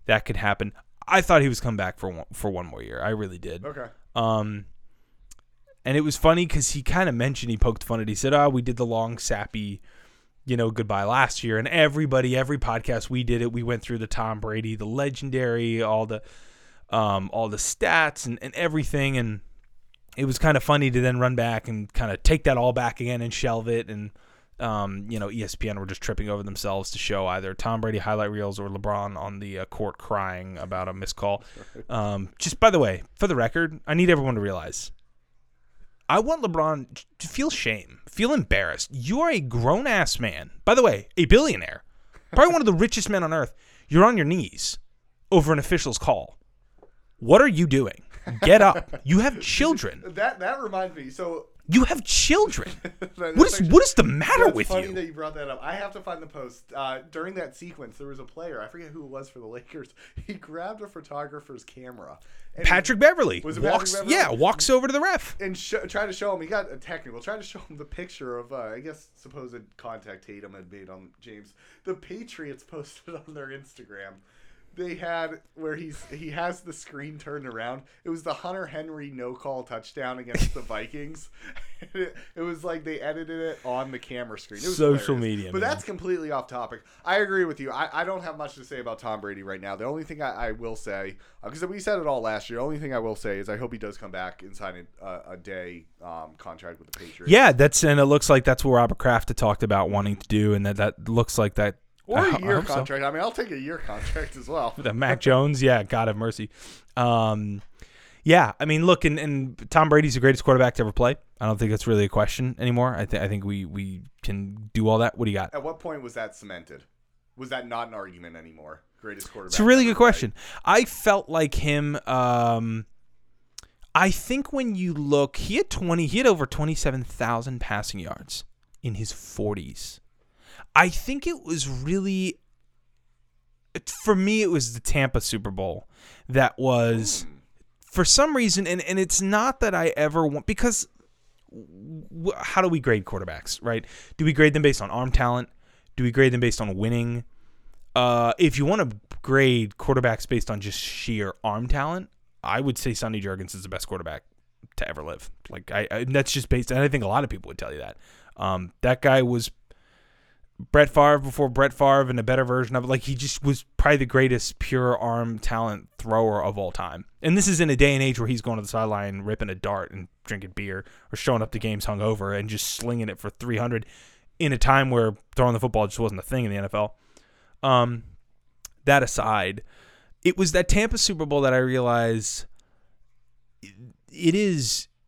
that could happen. I thought he was coming back for one more year. I really did. Okay. And it was funny because he kind of mentioned, he poked fun at it. He said, we did the long, sappy, goodbye last year. And every podcast, we did it. We went through the Tom Brady, the legendary, all the stats and everything. And it was kind of funny to then run back and kind of take that all back again and shelve it. And, ESPN were just tripping over themselves to show either Tom Brady highlight reels or LeBron on the court crying about a missed call. Just, by the way, for the record, I need everyone to realize – I want LeBron to feel shame, feel embarrassed. You are a grown-ass man. By the way, a billionaire. Probably one of the richest men on earth. You're on your knees over an official's call. What are you doing? Get up. You have children. That reminds me. So you have children. What is the matter with you? It's funny that you brought that up. I have to find the post. During that sequence, there was a player. I forget who it was for the Lakers. He grabbed a photographer's camera. Patrick Beverley walks over to the ref and try to show him. He got a technical. Try to show him the picture of supposed contact Tatum had made on James. The Patriots posted on their Instagram. They had where he has the screen turned around. It was the Hunter Henry no-call touchdown against the Vikings. It was like they edited it on the camera screen. It was social media. But that's completely off topic. I agree with you. I don't have much to say about Tom Brady right now. The only thing I will say, because we said it all last year, the only thing I will say is I hope he does come back and sign a day contract with the Patriots. Yeah, and it looks like that's what Robert Kraft had talked about wanting to do, and that looks like that. Or a year contract. So. I mean, I'll take a year contract as well. The Mac Jones, yeah, God have mercy. Yeah, I mean, look, and Tom Brady's the greatest quarterback to ever play. I don't think that's really a question anymore. I think we can do all that. What do you got? At what point was that cemented? Was that not an argument anymore? Greatest quarterback. It's a really good question. I felt like him. I think when you look, he had over 27,000 passing yards in his 40s. I think it was really, for me, it was the Tampa Super Bowl that was, for some reason, and it's not that I ever want, because how do we grade quarterbacks, right? Do we grade them based on arm talent? Do we grade them based on winning? If you want to grade quarterbacks based on just sheer arm talent, I would say Sonny Jurgens is the best quarterback to ever live. Like I that's just based, and I think a lot of people would tell you that. That guy was Brett Favre before Brett Favre and a better version of it. Like he just was probably the greatest pure arm talent thrower of all time. And this is in a day and age where he's going to the sideline, ripping a dart and drinking beer, or showing up to games hungover and just slinging it for 300 in a time where throwing the football just wasn't a thing in the NFL. That aside, it was that Tampa Super Bowl that I realized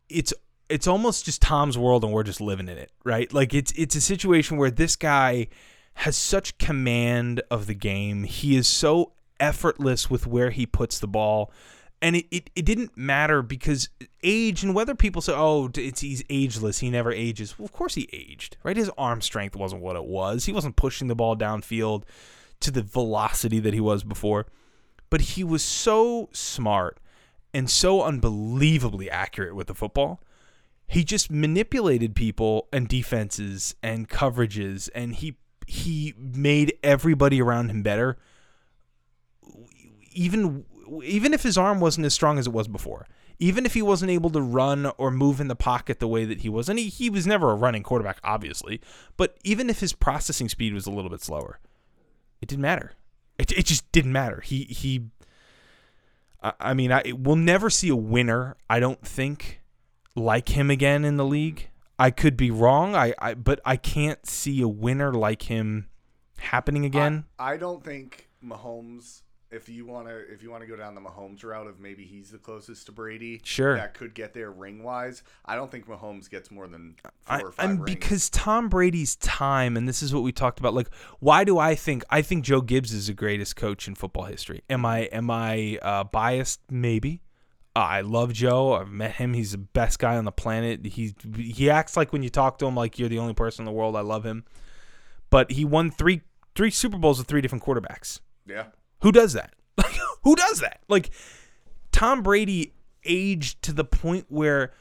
it's almost just Tom's world and we're just living in it, right? Like it's a situation where this guy has such command of the game. He is so effortless with where he puts the ball. And it didn't matter because age, and whether people say, oh, he's ageless, he never ages. Well, of course he aged, right? His arm strength wasn't what it was. He wasn't pushing the ball downfield to the velocity that he was before. But he was so smart and so unbelievably accurate with the football. He just manipulated people and defenses and coverages, and he made everybody around him better, even if his arm wasn't as strong as it was before, even if he wasn't able to run or move in the pocket the way that he was. And he was never a running quarterback, obviously, but even if his processing speed was a little bit slower, it didn't matter. It just didn't matter. We'll never see a winner, I don't think, like him again in the league. I could be wrong, but I can't see a winner like him happening again. I don't think Mahomes, if you want to go down the Mahomes route of maybe he's the closest to Brady, sure, that could get there ring-wise. I don't think Mahomes gets more than four or five rings. Because Tom Brady's time, and this is what we talked about, like, why do I think Joe Gibbs is the greatest coach in football history? Am I biased? Maybe. I love Joe. I've met him. He's the best guy on the planet. He acts like when you talk to him, like you're the only person in the world. I love him. But he won three Super Bowls with three different quarterbacks. Yeah. Who does that? Who does that? Like, Tom Brady aged to the point where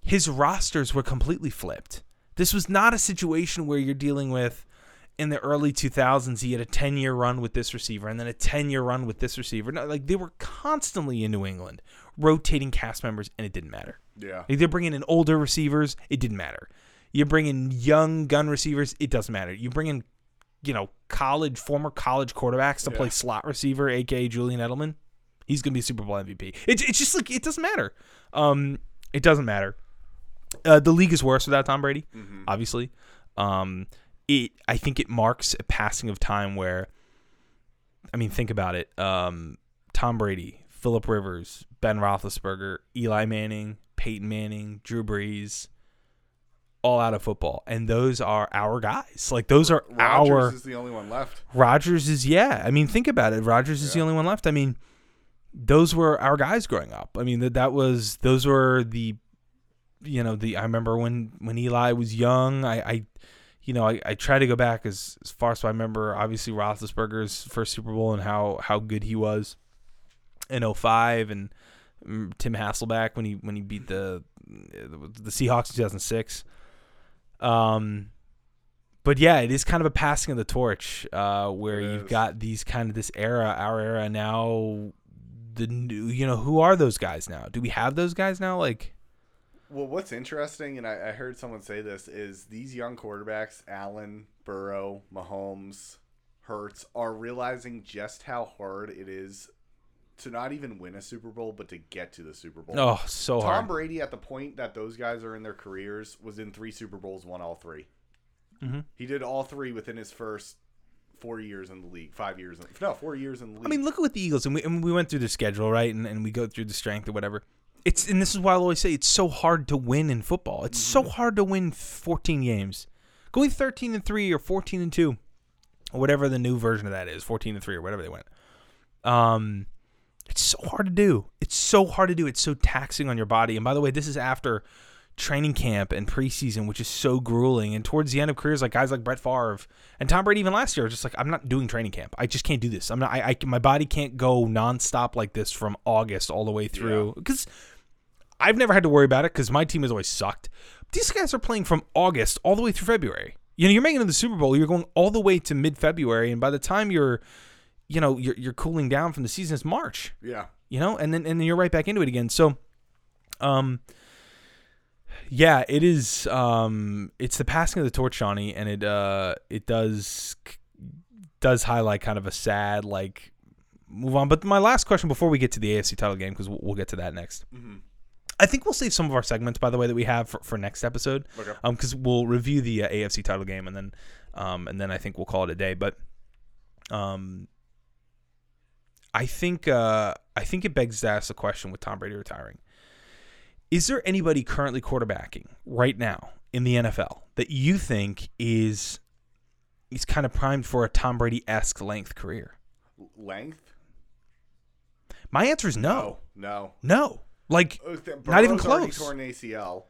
his rosters were completely flipped. This was not a situation where you're dealing with, in the early 2000s, he had a 10-year run with this receiver and then a 10-year run with this receiver. No, like, they were constantly in New England rotating cast members, and it didn't matter. Yeah. Like, they're bringing in older receivers. It didn't matter. You bring in young gun receivers. It doesn't matter. You bring in, former college quarterbacks to play slot receiver, a.k.a. Julian Edelman. He's going to be a Super Bowl MVP. It's just like, it doesn't matter. It doesn't matter. The league is worse without Tom Brady, obviously. I think it marks a passing of time where, I mean, think about it. Tom Brady, Phillip Rivers, Ben Roethlisberger, Eli Manning, Peyton Manning, Drew Brees, all out of football. And those are our guys. Like, those are our... Rodgers is the only one left. Rodgers is, yeah. I mean, think about it. Rodgers is the only one left. I mean, those were our guys growing up. I mean, I remember when Eli was young, I try to go back as far as I remember, obviously, Roethlisberger's first Super Bowl and how good he was in 2005, and Tim Hasselbeck when he beat the Seahawks in 2006. But yeah, it is kind of a passing of the torch where you've got these kind of this era, our era now, the new, who are those guys now? Do we have those guys now? Like, well, what's interesting, and I heard someone say this, is these young quarterbacks, Allen, Burrow, Mahomes, Hurts, are realizing just how hard it is to not even win a Super Bowl, but to get to the Super Bowl. Oh, so hard. Tom Brady, at the point that those guys are in their careers, was in 3 Super Bowls, won all 3. Mm-hmm. He did all 3 within his first 4 years in the league, 5 years. 4 years in the league. I mean, look at what the Eagles, and we went through the schedule, right? And we go through the strength or whatever. And this is why I always say it's so hard to win in football. It's so hard to win 14 games. Going 13-3 or 14-2, or whatever the new version of that is, 14-3 or whatever they went. It's so hard to do. It's so taxing on your body. And by the way, this is after training camp and preseason, which is so grueling. And towards the end of careers, like guys like Brett Favre and Tom Brady, even last year, just like, I'm not doing training camp. I just can't do this. My body can't go nonstop like this from August all the way through because. I've never had to worry about it because my team has always sucked. These guys are playing from August all the way through February. You're making it to the Super Bowl. You're going all the way to mid-February, and by the time you're you know, you're cooling down from the season. It's March. Yeah. You know, and then you're right back into it again. So, yeah, it is. It's the passing of the torch, Shawnee, and it does highlight kind of a sad like move on. But my last question before we get to the AFC title game, because we'll get to that next. Mm-hmm. I think we'll save some of our segments, by the way, that we have for next episode, okay. Because we'll review the AFC title game, and then I think we'll call it a day. But I think it begs to ask the question with Tom Brady retiring. Is there anybody currently quarterbacking right now in the NFL that you think is kind of primed for a Tom Brady-esque length career? Length? My answer is no. No. Like, not even close. Torn ACL.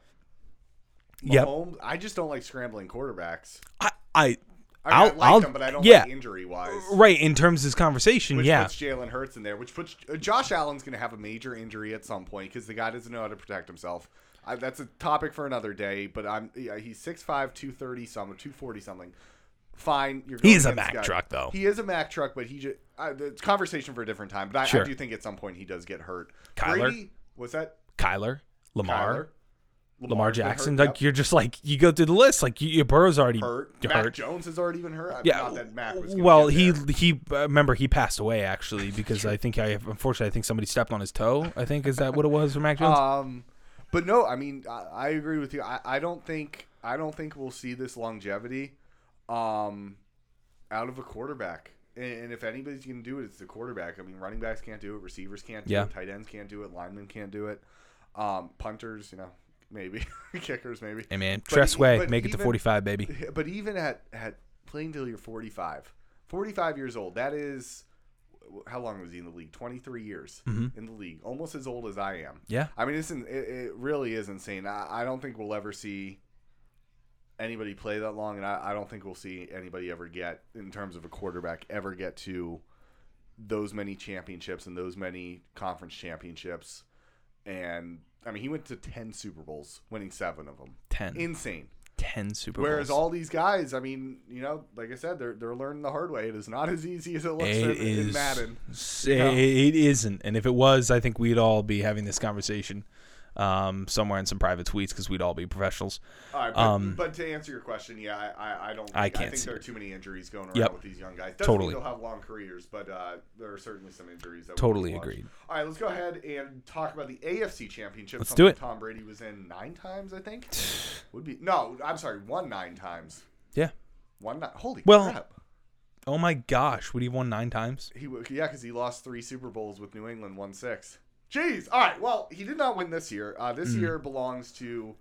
Yep. Mahomes, I just don't like scrambling quarterbacks. I mean, I like them, but I don't like injury-wise. Right, in terms of this conversation, which puts Jalen Hurts in there, which puts Josh Allen's going to have a major injury at some point because the guy doesn't know how to protect himself. That's a topic for another day, but he's 6'5", 230-something, 240-something. Fine. He is a Mack truck, though. He is a Mack truck, but it's a conversation for a different time. But I do think at some point he does get hurt. Kyler? What's that? Kyler? Lamar? Lamar Jackson, like you're just like you go through the list, like your Burrow's already hurt. Mac Jones has already been hurt. I thought that Mac was. Well, he remember he passed away actually because I think somebody stepped on his toe. I think is that what it was for Mac Jones. But no, I mean I agree with you. I don't think we'll see this longevity, out of a quarterback. And if anybody's gonna do it, it's the quarterback. I mean, running backs can't do it, receivers can't do it, tight ends can't do it, linemen can't do it, punters, you know. Maybe kickers, maybe. Hey man, Tressway, make it to 45, baby. But even at playing till you're 45 years old, that is how long was he in the league? 23 years in the league, almost as old as I am. Yeah, I mean, it really is insane. I don't think we'll ever see anybody play that long, and I don't think we'll see anybody ever get, in terms of a quarterback, ever get to those many championships and those many conference championships. And I mean, he went to 10 Super Bowls, winning 7 of them. 10. Insane. 10 Super Bowls. Whereas all these guys, I mean, you know, like I said, they're learning the hard way. It is not as easy as it looks in Madden. It isn't. And if it was, I think we'd all be having this conversation somewhere in some private tweets because we'd all be professionals. All right, but to answer your question, yeah, I don't think, I think there are too many injuries going around with these young guys. Doesn't mean they'll have long careers, but there are certainly some injuries. That totally agreed. All right, let's go ahead and talk about the AFC Championship. Let's do it. Tom Brady was in 9 times, I think. Won 9 times. Yeah. Holy crap. Oh my gosh, would he have won 9 times? Yeah, because he lost 3 Super Bowls with New England, won 6. Jeez. All right. Well, he did not win this year. This year belongs to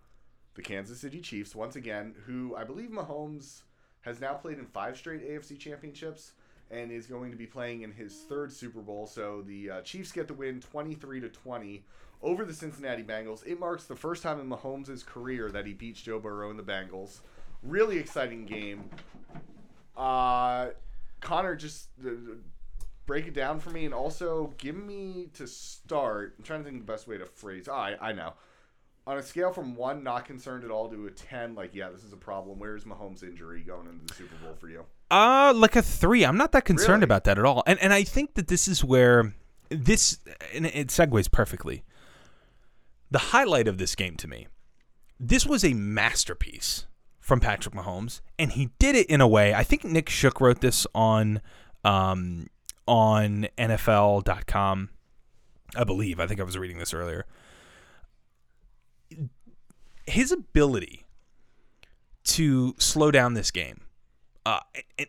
the Kansas City Chiefs once again, who I believe Mahomes has now played in 5 straight AFC championships and is going to be playing in his 3rd Super Bowl. So the Chiefs get the win 23-20 over the Cincinnati Bengals. It marks the first time in Mahomes' career that he beats Joe Burrow and the Bengals. Really exciting game. Connor, just... break it down for me, and also give me to start. I'm trying to think of the best way to phrase. I know. On a scale from 1, not concerned at all, to a 10, like, yeah, this is a problem. Where's Mahomes' injury going into the Super Bowl for you? Like a 3. I'm not that concerned about that at all. And I think that this is where this, and it segues perfectly. The highlight of this game to me, this was a masterpiece from Patrick Mahomes, and he did it in a way. I think Nick Shook wrote this on NFL.com, I believe. I think I was reading this earlier. His ability to slow down this game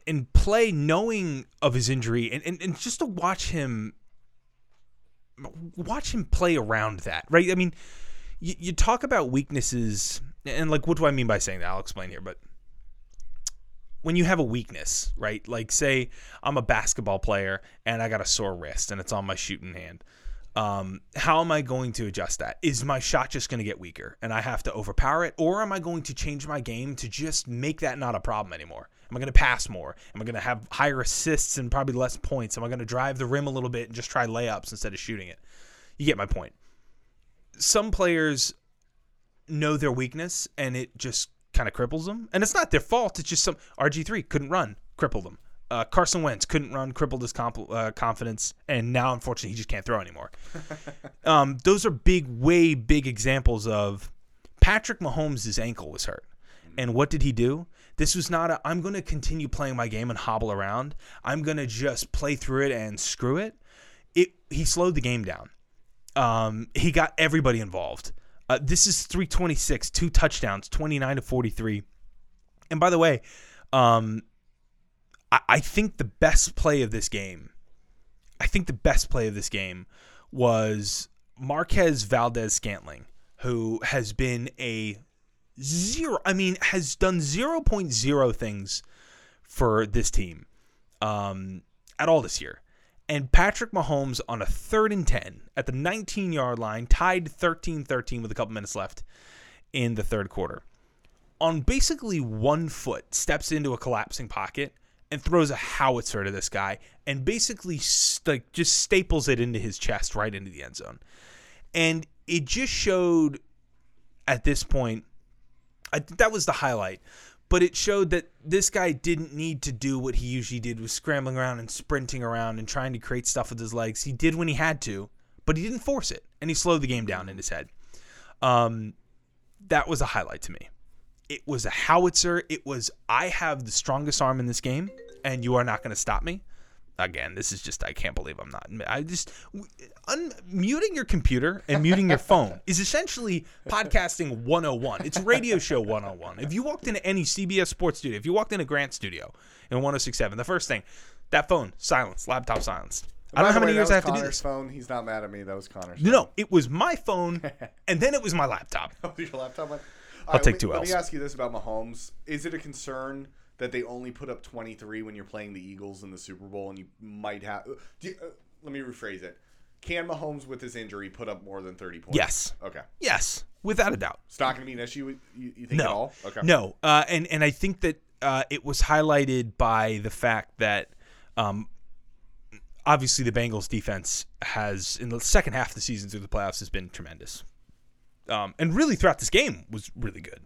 and play knowing of his injury and just to watch him play around that, right? I mean, you talk about weaknesses, and like, what do I mean by saying that? I'll explain here, but when you have a weakness, right? Like, say I'm a basketball player and I got a sore wrist and it's on my shooting hand. How am I going to adjust that? Is my shot just going to get weaker and I have to overpower it? Or am I going to change my game to just make that not a problem anymore? Am I going to pass more? Am I going to have higher assists and probably less points? Am I going to drive the rim a little bit and just try layups instead of shooting it? You get my point. Some players know their weakness and it just kind of cripples them, and it's not their fault. It's just some RG3 couldn't run, crippled them. Carson Wentz couldn't run, crippled his confidence, and now, unfortunately, he just can't throw anymore. Those are way big examples of Patrick Mahomes' ankle was hurt. And what did he do? This was not a, I'm going to continue playing my game and hobble around. I'm going to just play through it and screw it. He slowed the game down. He got everybody involved. This is 326, 2 touchdowns, 29-43. And by the way, I think the best play of this game, was Marquez Valdez-Scantling, who has been a zero. I mean, has done 0.0 things for this team at all this year. And Patrick Mahomes on a 3rd and 10 at the 19-yard line, tied 13-13 with a couple minutes left in the third quarter. On basically one foot, steps into a collapsing pocket and throws a howitzer to this guy and basically just staples it into his chest right into the end zone. And it just showed at this point, that was the highlight, but it showed that this guy didn't need to do what he usually did, was scrambling around and sprinting around and trying to create stuff with his legs. He did when he had to, but he didn't force it, and he slowed the game down in his head. That was a highlight to me. It was a howitzer. It was, I have the strongest arm in this game, and you are not going to stop me. Again, this is just, I can't believe I'm not. Muting your computer and muting your phone is essentially podcasting 101. It's radio show 101. If you walked into any CBS sports studio, if you walked into Grant Studio in 106.7, the first thing, that phone, silence, laptop silenced. I don't know how many years I have to do this. Phone. He's not mad at me. That was Connor's phone. No, it was my phone, and then it was my laptop. Oh, your laptop went? I'll take two L's. Let me ask you this about Mahomes. Is it a concern that they only put up 23 when you're playing the Eagles in the Super Bowl, and you might have let me rephrase it. Can Mahomes with his injury put up more than 30 points? Yes. Okay. Yes, without a doubt. It's not going to be an issue, you think, at all? Okay. No. And I think that it was highlighted by the fact that obviously the Bengals defense has, in the second half of the season through the playoffs, has been tremendous. And really throughout this game was really good.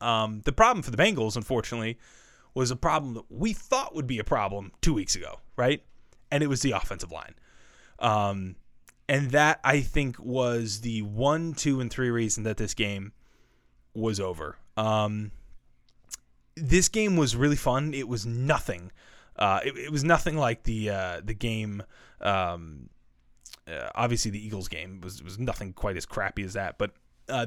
The problem for the Bengals, unfortunately, was a problem that we thought would be a problem 2 weeks ago, right? And it was the offensive line. And that, I think, was the 1, 2, and 3 reason that this game was over. This game was really fun. It was nothing. It was nothing like the game. Obviously, the Eagles game was nothing quite as crappy as that, but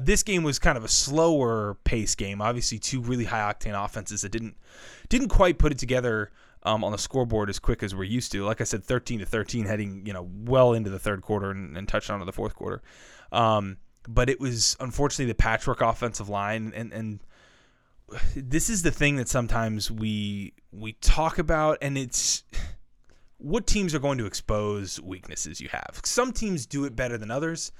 this game was kind of a slower pace game. Obviously, two really high octane offenses that didn't quite put it together on the scoreboard as quick as we're used to. Like I said, 13-13, heading well into the third quarter and touchdown to the fourth quarter. But it was unfortunately the patchwork offensive line, and this is the thing that sometimes we talk about, and it's what teams are going to expose weaknesses you have. Some teams do it better than others.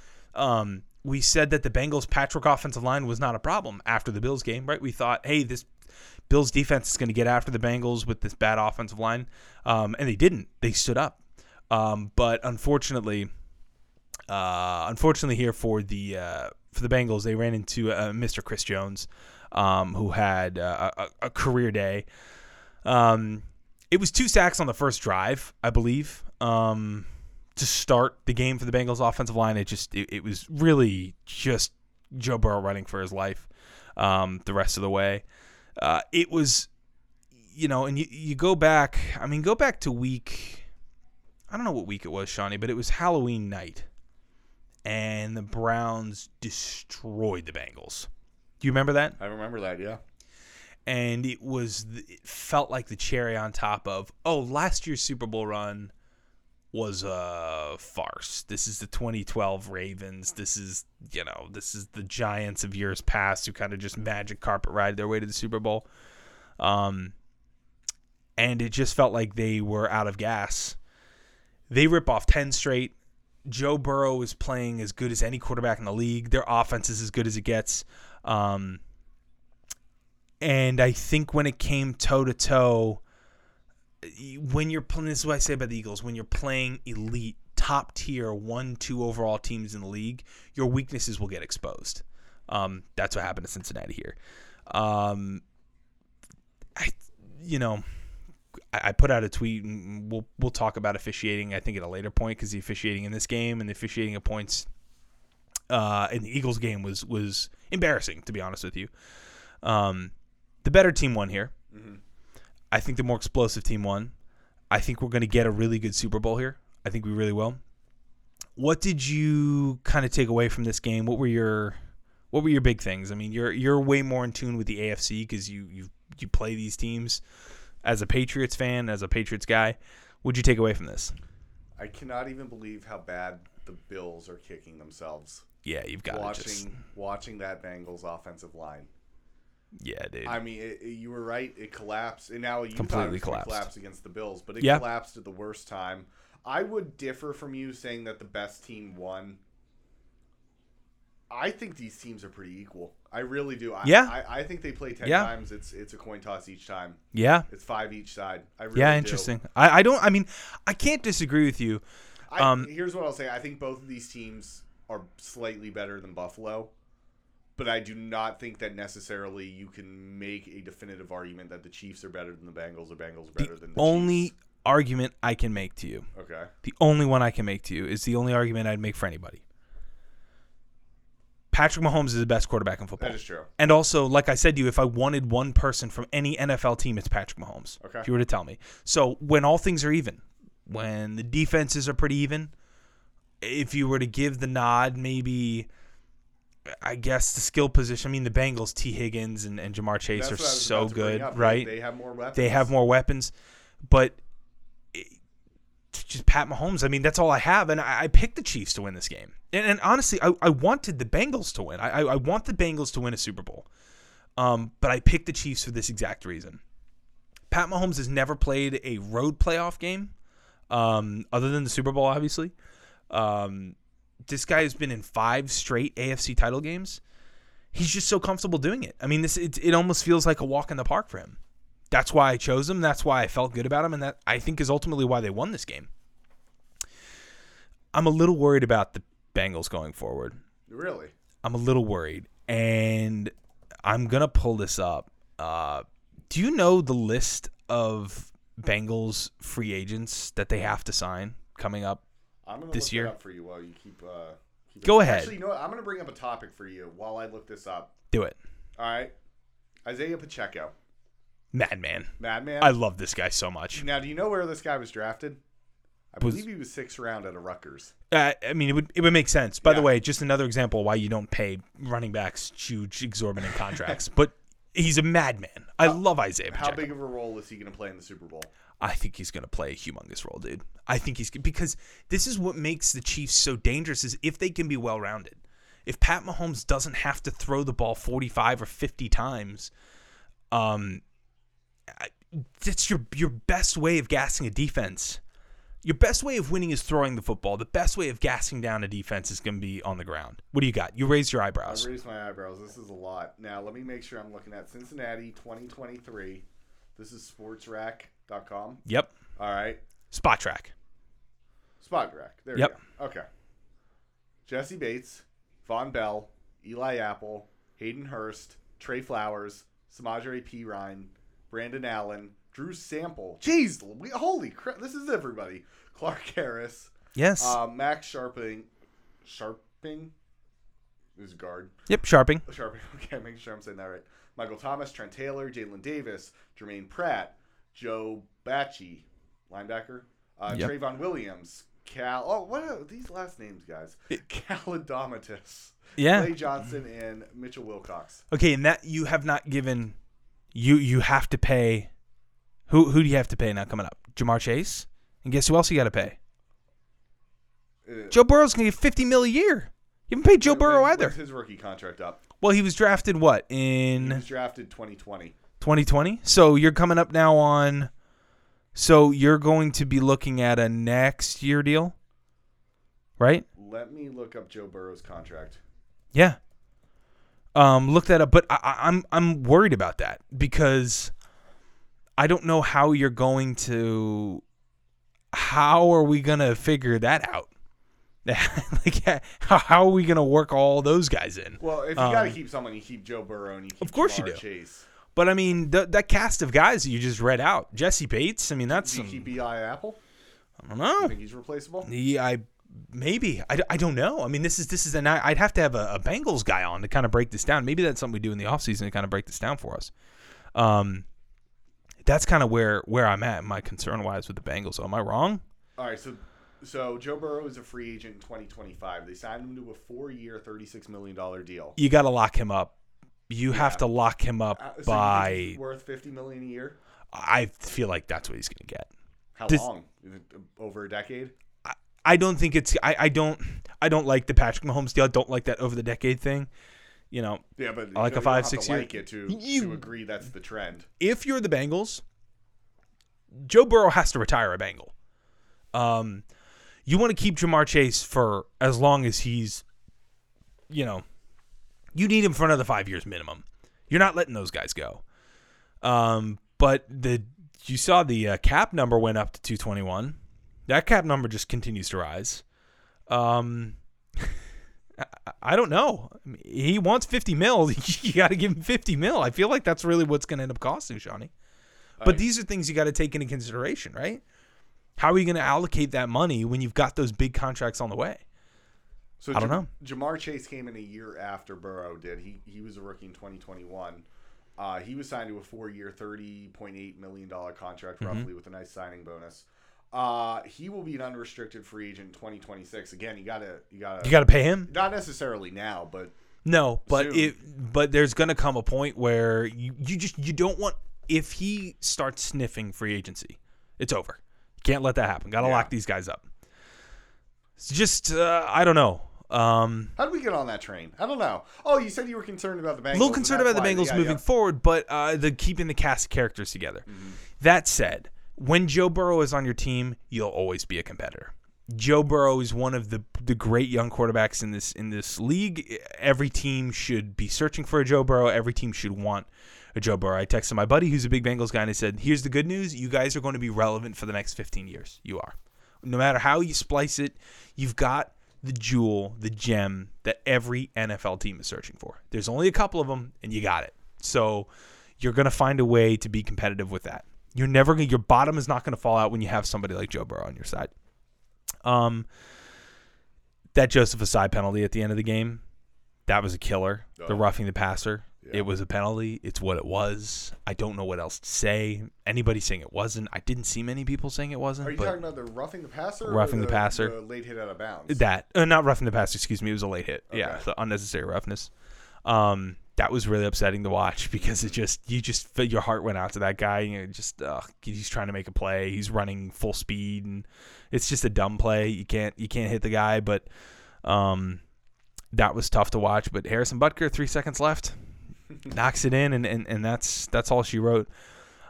We said that the Bengals' patchwork offensive line was not a problem after the Bills game, right? We thought, hey, this Bills defense is going to get after the Bengals with this bad offensive line, and they didn't. They stood up. But unfortunately here for the Bengals, they ran into Mr. Chris Jones, who had a career day. It was 2 sacks on the first drive, I believe. To start the game for the Bengals offensive line, it was really just Joe Burrow running for his life the rest of the way. It was, and you go back. I mean, go back to week. I don't know what week it was, Shawnee, but it was Halloween night, and the Browns destroyed the Bengals. Do you remember that? I remember that, yeah. And it felt like the cherry on top of last year's Super Bowl run was a farce. This is the 2012 Ravens. This is the Giants of years past who kind of just magic carpet ride their way to the Super Bowl. And it just felt like they were out of gas. They rip off 10 straight. Joe Burrow is playing as good as any quarterback in the league. Their offense is as good as it gets. And I think when it came toe-to-toe, when you're playing, this is what I say about the Eagles, when you're playing elite, top tier, 1-2 overall teams in the league, your weaknesses will get exposed. That's what happened to Cincinnati here. I put out a tweet, and we'll talk about officiating, I think, at a later point, because the officiating in this game and the officiating of points in the Eagles game was embarrassing, to be honest with you. The better team won here. Mm-hmm. I think the more explosive team won. I think we're going to get a really good Super Bowl here. I think we really will. What did you kind of take away from this game? What were your big things? I mean, you're way more in tune with the AFC because you play these teams. As a Patriots fan, as a Patriots guy, what'd you take away from this? I cannot even believe how bad the Bills are kicking themselves. Yeah, you've got watching that Bengals offensive line. Yeah, dude. I mean, you were right. It collapsed, and now you completely collapsed against the Bills, but it collapsed at the worst time. I would differ from you saying that the best team won. I think these teams are pretty equal. I really do. I think they play 10 times. It's a coin toss each time. Yeah. It's 5 each side. I really do. Yeah, interesting. Do. I can't disagree with you. Here's what I'll say. I think both of these teams are slightly better than Buffalo, but I do not think that necessarily you can make a definitive argument that the Chiefs are better than the Bengals or Bengals are better than the Chiefs. Only argument I can make to you. Okay. The only one I can make to you is the only argument I'd make for anybody. Patrick Mahomes is the best quarterback in football. That is true. And also, like I said to you, if I wanted one person from any NFL team, it's Patrick Mahomes. Okay. If you were to tell me. So when all things are even, when the defenses are pretty even, if you were to give the nod, maybe, I guess, the skill position. I mean, the Bengals, T. Higgins and Jamar Chase are so good, right? They have more weapons. But just Pat Mahomes, I mean, that's all I have. And I picked the Chiefs to win this game. And honestly, I wanted the Bengals to win. I want the Bengals to win a Super Bowl. But I picked the Chiefs for this exact reason. Pat Mahomes has never played a road playoff game, other than the Super Bowl, obviously. This guy has been in 5 straight AFC title games. He's just so comfortable doing it. I mean, it almost feels like a walk in the park for him. That's why I chose him. That's why I felt good about him. And that, I think, is ultimately why they won this game. I'm a little worried about the Bengals going forward. Really? I'm a little worried. And I'm going to pull this up. Do you know the list of Bengals free agents that they have to sign coming up this year? I'm going to look it up for you while you keep Go ahead. Actually, you know what? I'm going to bring up a topic for you while I look this up. Do it. All right. Isaiah Pacheco. Madman. I love this guy so much. Now, do you know where this guy was drafted? I believe he was 6th round out of Rutgers. I mean, it would make sense. By the way, just another example why you don't pay running backs huge, exorbitant contracts. But he's a madman. I love Isaiah Pacheco. How big of a role is he going to play in the Super Bowl? I think he's going to play a humongous role, dude. I think he's – because this is what makes the Chiefs so dangerous is if they can be well-rounded. If Pat Mahomes doesn't have to throw the ball 45 or 50 times, that's your best way of gassing a defense. Your best way of winning is throwing the football. The best way of gassing down a defense is going to be on the ground. What do you got? You raised your eyebrows. I raised my eyebrows. This is a lot. Now, let me make sure I'm looking at Cincinnati 2023. This is sportsrack.com. Yep. All right. Spotrac. There we go. Okay. Jesse Bates, Von Bell, Eli Apple, Hayden Hurst, Trey Flowers, Samaje Perine, Brandon Allen, Drew Sample. Jeez, holy crap. This is everybody. Clark Harris. Yes. Max Sharping. Sharping? Who's guard? Yep, Sharping. Okay, making sure I'm saying that right. Michael Thomas, Trent Taylor, Jalen Davis, Jermaine Pratt, Joe Bachi, linebacker, Trayvon Williams, Cal. Oh, what are these last names, guys? Calidamatis. Yeah. Clay Johnson and Mitchell Wilcox. Okay, and that you have not given. You have to pay. Who do you have to pay now coming up? Jamar Chase? And guess who else you got to pay? Joe Burrow's going to get $50 million a year. You haven't paid Joe Burrow either. When's his rookie contract up? Well, he was drafted what? He was drafted 2020. 2020? So you're coming up now on. So you're going to be looking at a next year deal, right? Let me look up Joe Burrow's contract. Yeah. Look that up. But I'm worried about that because. I don't know how you're going to – how are we going to figure that out? Like, how are we going to work all those guys in? Well, if you got to keep someone, you keep Joe Burrow and you keep Jamar Chase. But, I mean, that cast of guys that you just read out, Jesse Bates, I mean, that's... DGBI Apple? I don't know. You think he's replaceable? Maybe. I don't know. I mean, this is an... I'd have to have a Bengals guy on to kind of break this down. Maybe that's something we do in the offseason to kind of break this down for us. That's kind of where I'm at, my concern-wise, with the Bengals. Am I wrong? All right, so Joe Burrow is a free agent in 2025. They signed him to a 4-year, $36 million deal. You got to lock him up. You have to lock him up by... He's worth $50 million a year? I feel like that's what he's going to get. How long? Over a decade? I don't think it's... I don't like the Patrick Mahomes deal. I don't like that over the decade thing. You know, yeah, but I like a 5-6 year. Like it to agree that's the trend. If you're the Bengals, Joe Burrow has to retire a Bengal. You want to keep Jamar Chase for as long as he's, you know, you need him for another 5 years minimum. You're not letting those guys go. But you saw the cap number went up to 221. That cap number just continues to rise. I don't know. I mean, he wants 50 mil. You got to give him 50 mil. I feel like that's really what's going to end up costing, Shawnee. But these are things you got to take into consideration, right? How are you going to allocate that money when you've got those big contracts on the way? So I don't know. Jamar Chase came in a year after Burrow did. He was a rookie in 2021. He was signed to a 4-year, $30.8 million contract, roughly, with a nice signing bonus. He will be an unrestricted free agent in 2026. Again, you gotta pay him. Not necessarily now, but but there's gonna come a point where you don't want, if he starts sniffing free agency, it's over. You can't let that happen. Gotta lock these guys up. It's just I don't know. How did we get on that train? I don't know. Oh, you said you were concerned about the Bengals. A little concerned about the Bengals moving forward, but the keeping the cast of characters together. Mm-hmm. That said, when Joe Burrow is on your team, you'll always be a competitor. Joe Burrow is one of the great young quarterbacks in this league. Every team should be searching for a Joe Burrow. Every team should want a Joe Burrow. I texted my buddy who's a big Bengals guy, and I said, here's the good news. You guys are going to be relevant for the next 15 years. You are. No matter how you splice it, you've got the jewel, the gem that every NFL team is searching for. There's only a couple of them, and you got it. So you're going to find a way to be competitive with that. You're never gonna, your bottom is not going to fall out when you have somebody like Joe Burrow on your side. That Joseph Asai penalty at the end of the game, that was a killer. Oh. The roughing the passer, it was a penalty. It's what it was. I don't know what else to say. Anybody saying it wasn't? I didn't see many people saying it wasn't. Are you talking about the roughing the passer? Roughing the passer. The late hit out of bounds. That not roughing the passer. Excuse me. It was a late hit. Okay. Yeah, the unnecessary roughness. That was really upsetting to watch because you just your heart went out to that guy. You know, he's trying to make a play. He's running full speed, and it's just a dumb play. You can't hit the guy, but that was tough to watch. But Harrison Butker, 3 seconds left, knocks it in, and that's all she wrote.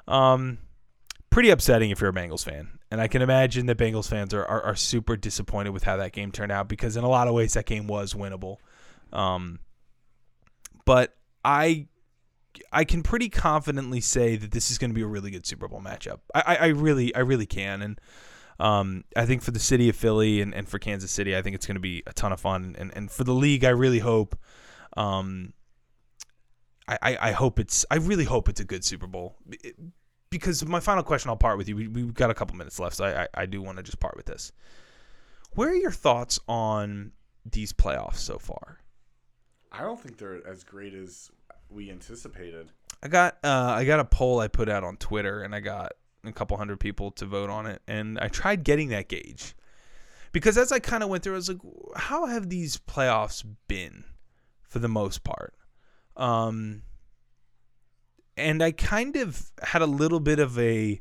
Pretty upsetting if you're a Bengals fan, and I can imagine that Bengals fans are super disappointed with how that game turned out because in a lot of ways that game was winnable. But I can pretty confidently say that this is going to be a really good Super Bowl matchup. I really can. And I think for the city of Philly and for Kansas City, I think it's going to be a ton of fun. And for the league, I really hope I really hope it's a good Super Bowl. Because my final question, I'll part with you. We've got a couple minutes left, so I do want to just part with this. Where are your thoughts on these playoffs so far? I don't think they're as great as we anticipated. I got a poll I put out on Twitter, and I got a couple hundred people to vote on it. And I tried getting that gauge because as I kind of went through, I was like, how have these playoffs been for the most part? And I kind of had a little bit of a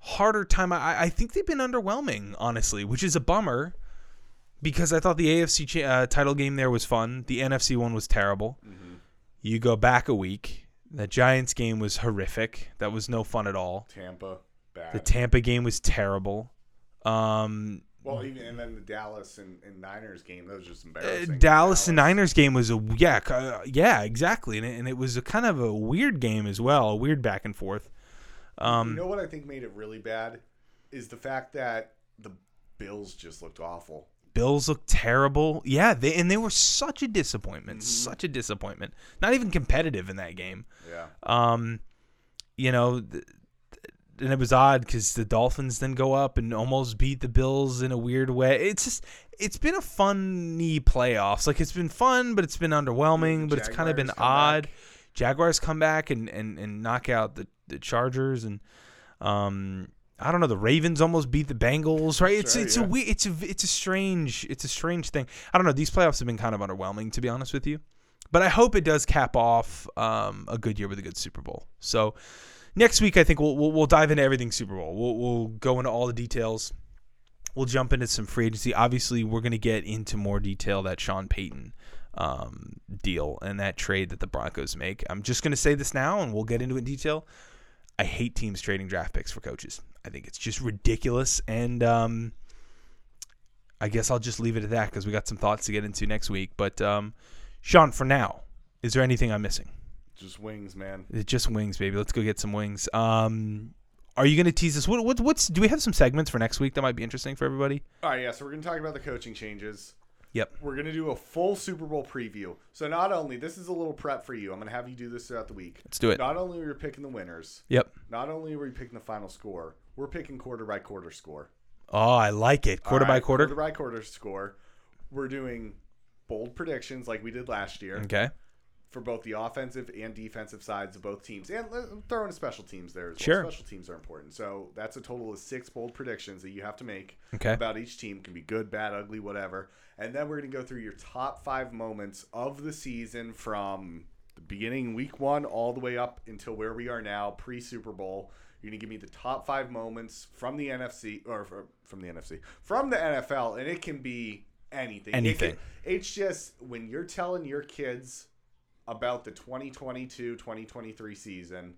harder time. I think they've been underwhelming, honestly, which is a bummer. Because I thought the AFC title game there was fun. The NFC one was terrible. Mm-hmm. You go back a week. That Giants game was horrific. That was no fun at all. Tampa, bad. The Tampa game was terrible. And then the Dallas and Niners game, that was just embarrassing. Dallas and Niners game was exactly. And it was a kind of a weird game as well, a weird back and forth. You know what I think made it really bad is the fact that the Bills just looked awful. Bills look terrible. Yeah, they were such a disappointment, such a disappointment. Not even competitive in that game. Yeah. You know, and it was odd because the Dolphins then go up and almost beat the Bills in a weird way. It's just, it's been a funny playoffs. Like, it's been fun, but it's been underwhelming. But Jaguars, it's kind of been odd. Back. Jaguars come back and knock out the Chargers and. I don't know. The Ravens almost beat the Bengals, right? It's a strange thing. I don't know. These playoffs have been kind of underwhelming, to be honest with you. But I hope it does cap off a good year with a good Super Bowl. So next week, I think we'll dive into everything Super Bowl. We'll go into all the details. We'll jump into some free agency. Obviously, we're going to get into more detail that Sean Payton deal and that trade that the Broncos make. I'm just going to say this now, and we'll get into it in detail. I hate teams trading draft picks for coaches. I think it's just ridiculous, and I guess I'll just leave it at that because we got some thoughts to get into next week. But, Sean, for now, is there anything I'm missing? Just wings, man. It's just wings, baby. Let's go get some wings. Are you going to tease us? Do we have some segments for next week that might be interesting for everybody? All right, yeah, so we're going to talk about the coaching changes. Yep. We're going to do a full Super Bowl preview. So not only, this is a little prep for you. I'm going to have you do this throughout the week. Let's do it. Not only are we picking the winners. Yep. Not only are we picking the final score, we're picking quarter by quarter score. Oh, I like it. Quarter by quarter? Quarter by quarter score. We're doing bold predictions like we did last year. Okay. For both the offensive and defensive sides of both teams. And throw in special teams there as well. Sure. Special teams are important. So that's a total of 6 bold predictions that you have to make about each team. It can be good, bad, ugly, whatever. And then we're going to go through your top 5 moments of the season from the beginning, week 1, all the way up until where we are now, pre-Super Bowl. You're going to give me the top 5 moments from the NFC – or from the NFL, and it can be anything. Anything. It's just when you're telling your kids – about the 2022-2023 season,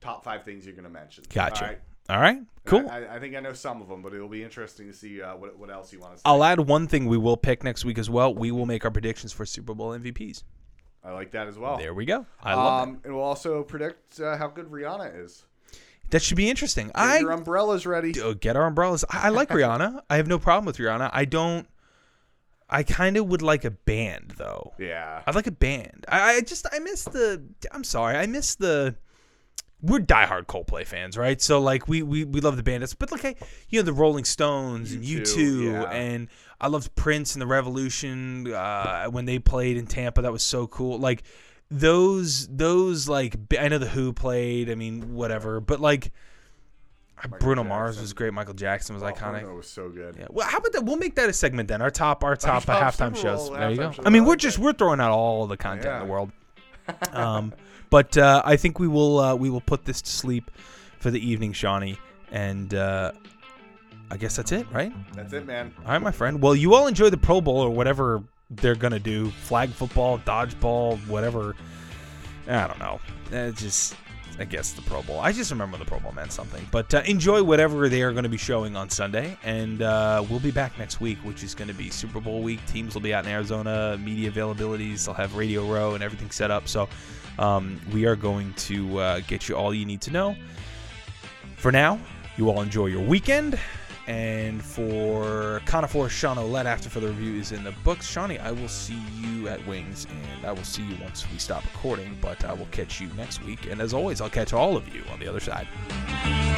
top 5 things you're going to mention. Gotcha. All right. Cool. I think I know some of them, but it'll be interesting to see what else you want to say. I'll add one thing we will pick next week as well. We will make our predictions for Super Bowl MVPs. I like that as well. There we go. I love it. And we'll also predict how good Rihanna is. That should be interesting. Get your umbrellas ready. Get our umbrellas. I like Rihanna. I have no problem with Rihanna. I kind of would like a band, though. Yeah. I'd like a band. I miss the we're diehard Coldplay fans, right? So, like, we love the band. But, like, the Rolling Stones and U2. Yeah. And I loved Prince and The Revolution when they played in Tampa. That was so cool. Like, those like, I know The Who played. I mean, whatever. But, like... Bruno Mars was great. Michael Jackson was iconic. Bruno was so good. Yeah. Well, how about that? We'll make that a segment then. Our top halftime shows. There you go. I mean, we're throwing out all the content in the world. But I think we will put this to sleep for the evening, Shawnee, and I guess that's it, right? That's it, man. All right, my friend. Well, you all enjoy the Pro Bowl or whatever they're gonna do. Flag football, dodgeball, whatever. I don't know. I guess the Pro Bowl. I just remember the Pro Bowl meant something. But enjoy whatever they are going to be showing on Sunday. And we'll be back next week, which is going to be Super Bowl week. Teams will be out in Arizona. Media availabilities. They'll have Radio Row and everything set up. So we are going to get you all you need to know. For now, you all enjoy your weekend. And for Connor Forrest, Sean Ouellette, After Further Review is in the books. Shawnee, I will see you at Wings, and I will see you once we stop recording, but I will catch you next week. And as always, I'll catch all of you on the other side.